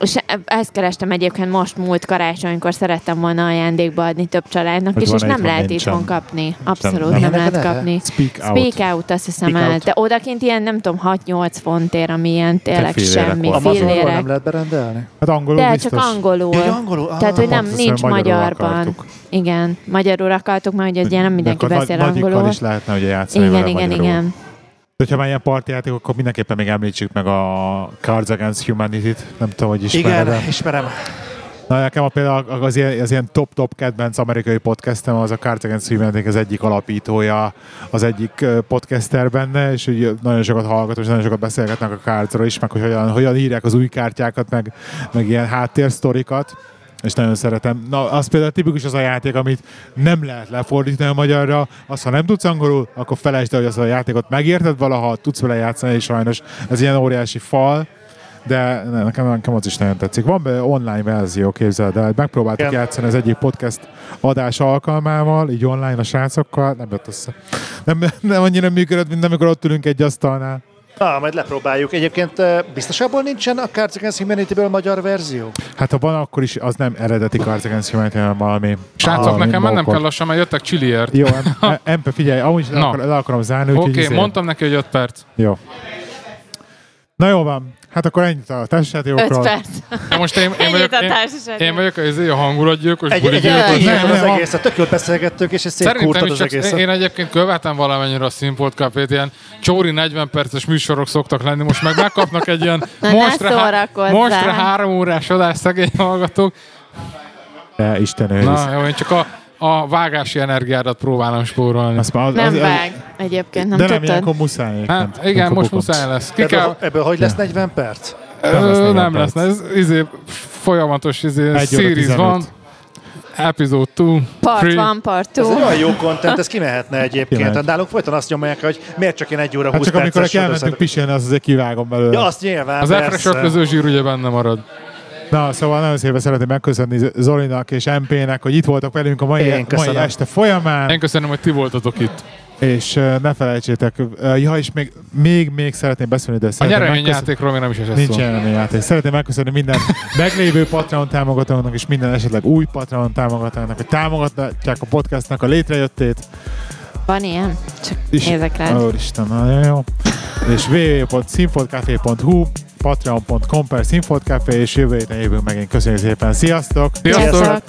És ezt kerestem egyébként most múlt karácsonykor, szerettem volna ajándékba adni több családnak is, és nem lehet itthon kapni. Abszolút nem lehet kapni. Speak Out, azt hiszem el. De odakint ilyen, nem tudom, 6-8 fontért, ami ilyen tényleg semmi. Amazonból nem lehet berendelni? Hát angolul de biztos. De csak angolul. Tehát, hogy nem, nincs magyarban. Igen, magyarul akartuk, mert ugye nem mindenki beszél angolul. Nagyikkal is lehetne ugye játszani vele magyarul. De ha már ilyen partijáték, akkor mindenképpen még említsük meg a Cards Against Humanity-t. Nem tudom, hogy ismered. Igen, ismerem. Na, nekem például az ilyen top-top kedvenc amerikai podcastem, az a Cards Against Humanity az egyik alapítója, az egyik podcaster benne, és úgy nagyon sokat hallgatom, és nagyon sokat beszélgetnek a Cardsról is, meg hogy hogyan írják az új kártyákat, meg ilyen háttérsztorikat. És nagyon szeretem. Na, az például tipikus az a játék, amit nem lehet lefordítani a magyarra. Azt, ha nem tudsz angolul, akkor felejtsd el, hogy azt a játékot megérted valaha, tudsz vele játszani, és sajnos ez ilyen óriási fal, de nekem az is nagyon tetszik. Van be online verzió, képzeld el. Megpróbáltuk játszani az egyik podcast adás alkalmával, így online a srácokkal, nem jött össze. Nem annyira működött, mint amikor ott ülünk egy asztalnál. Majd lepróbáljuk. Egyébként biztosából nincsen a Cards Against Humanity-ből magyar verzió? Hát ha van, akkor is az nem eredeti Cards Against Humanity, hanem valami... Srácok, nekem mennem kell lassan, mert jöttek Chiliért. Jó, MP, figyelj, amúgy le akarom zárni. Oké, mondtam neki, hogy 5 perc. Jó. Na jó van, hát akkor ennyit a társaságokról. 5 perc. Na most én vagyok, a hangulatgyilkos buligyilkos. Nem, az egészet, tök jól beszélgettünk, és szétkúrtad az egészet. Én egyébként követem valamennyire a Szimpotkafiát, ilyen csóri 40 perces műsorok szoktak lenni, most meg megkapnak egy ilyen mostra 3 órás adás szegény hallgatók. De Isten őriz. Na jó, én csak a vágási energiádat próbálom spórolni. Nem vág. Egyébként nem tudtad. De nem ilyenkor muszáj. Hát igen, most muszáj lesz. Ebből hogy lesz 40 perc? Nem lesz. Ez folyamatos series van. Episode 2. Part 1, part 2. Ez egy olyan jó content, ez kimehetne egyébként. Hát nálunk folyton azt nyomják, hogy miért csak én 1 óra 20 perces. Hát csak amikor elmentünk pisilni, azt azért kivágom belőle. Ja, azt nyilván. Az elfresöklöző zsír ugye benne marad. Na, szóval nagyon szépen szeretném megköszönni Zolinak és MP-nek, hogy itt voltak velünk a mai este folyamán. Én köszönöm, hogy ti voltatok itt. És ne felejtsétek, és még szeretném beszélni, de szeretném... A nyereményjátékról még nem is esett szó. Nincs nyereményjáték. Szeretném megköszönni minden meglévő Patreon támogatónak és minden esetleg új Patreon támogatónak, hogy támogatják a podcastnak a létrejöttét. Van ilyen? Csak nézek rád. Úristen, nagyon jó. És www.színfotkafé.hu patreon.com/Színfot Café, és jövő héten jövünk meg. Én köszönjük szépen. Sziasztok! Sziasztok!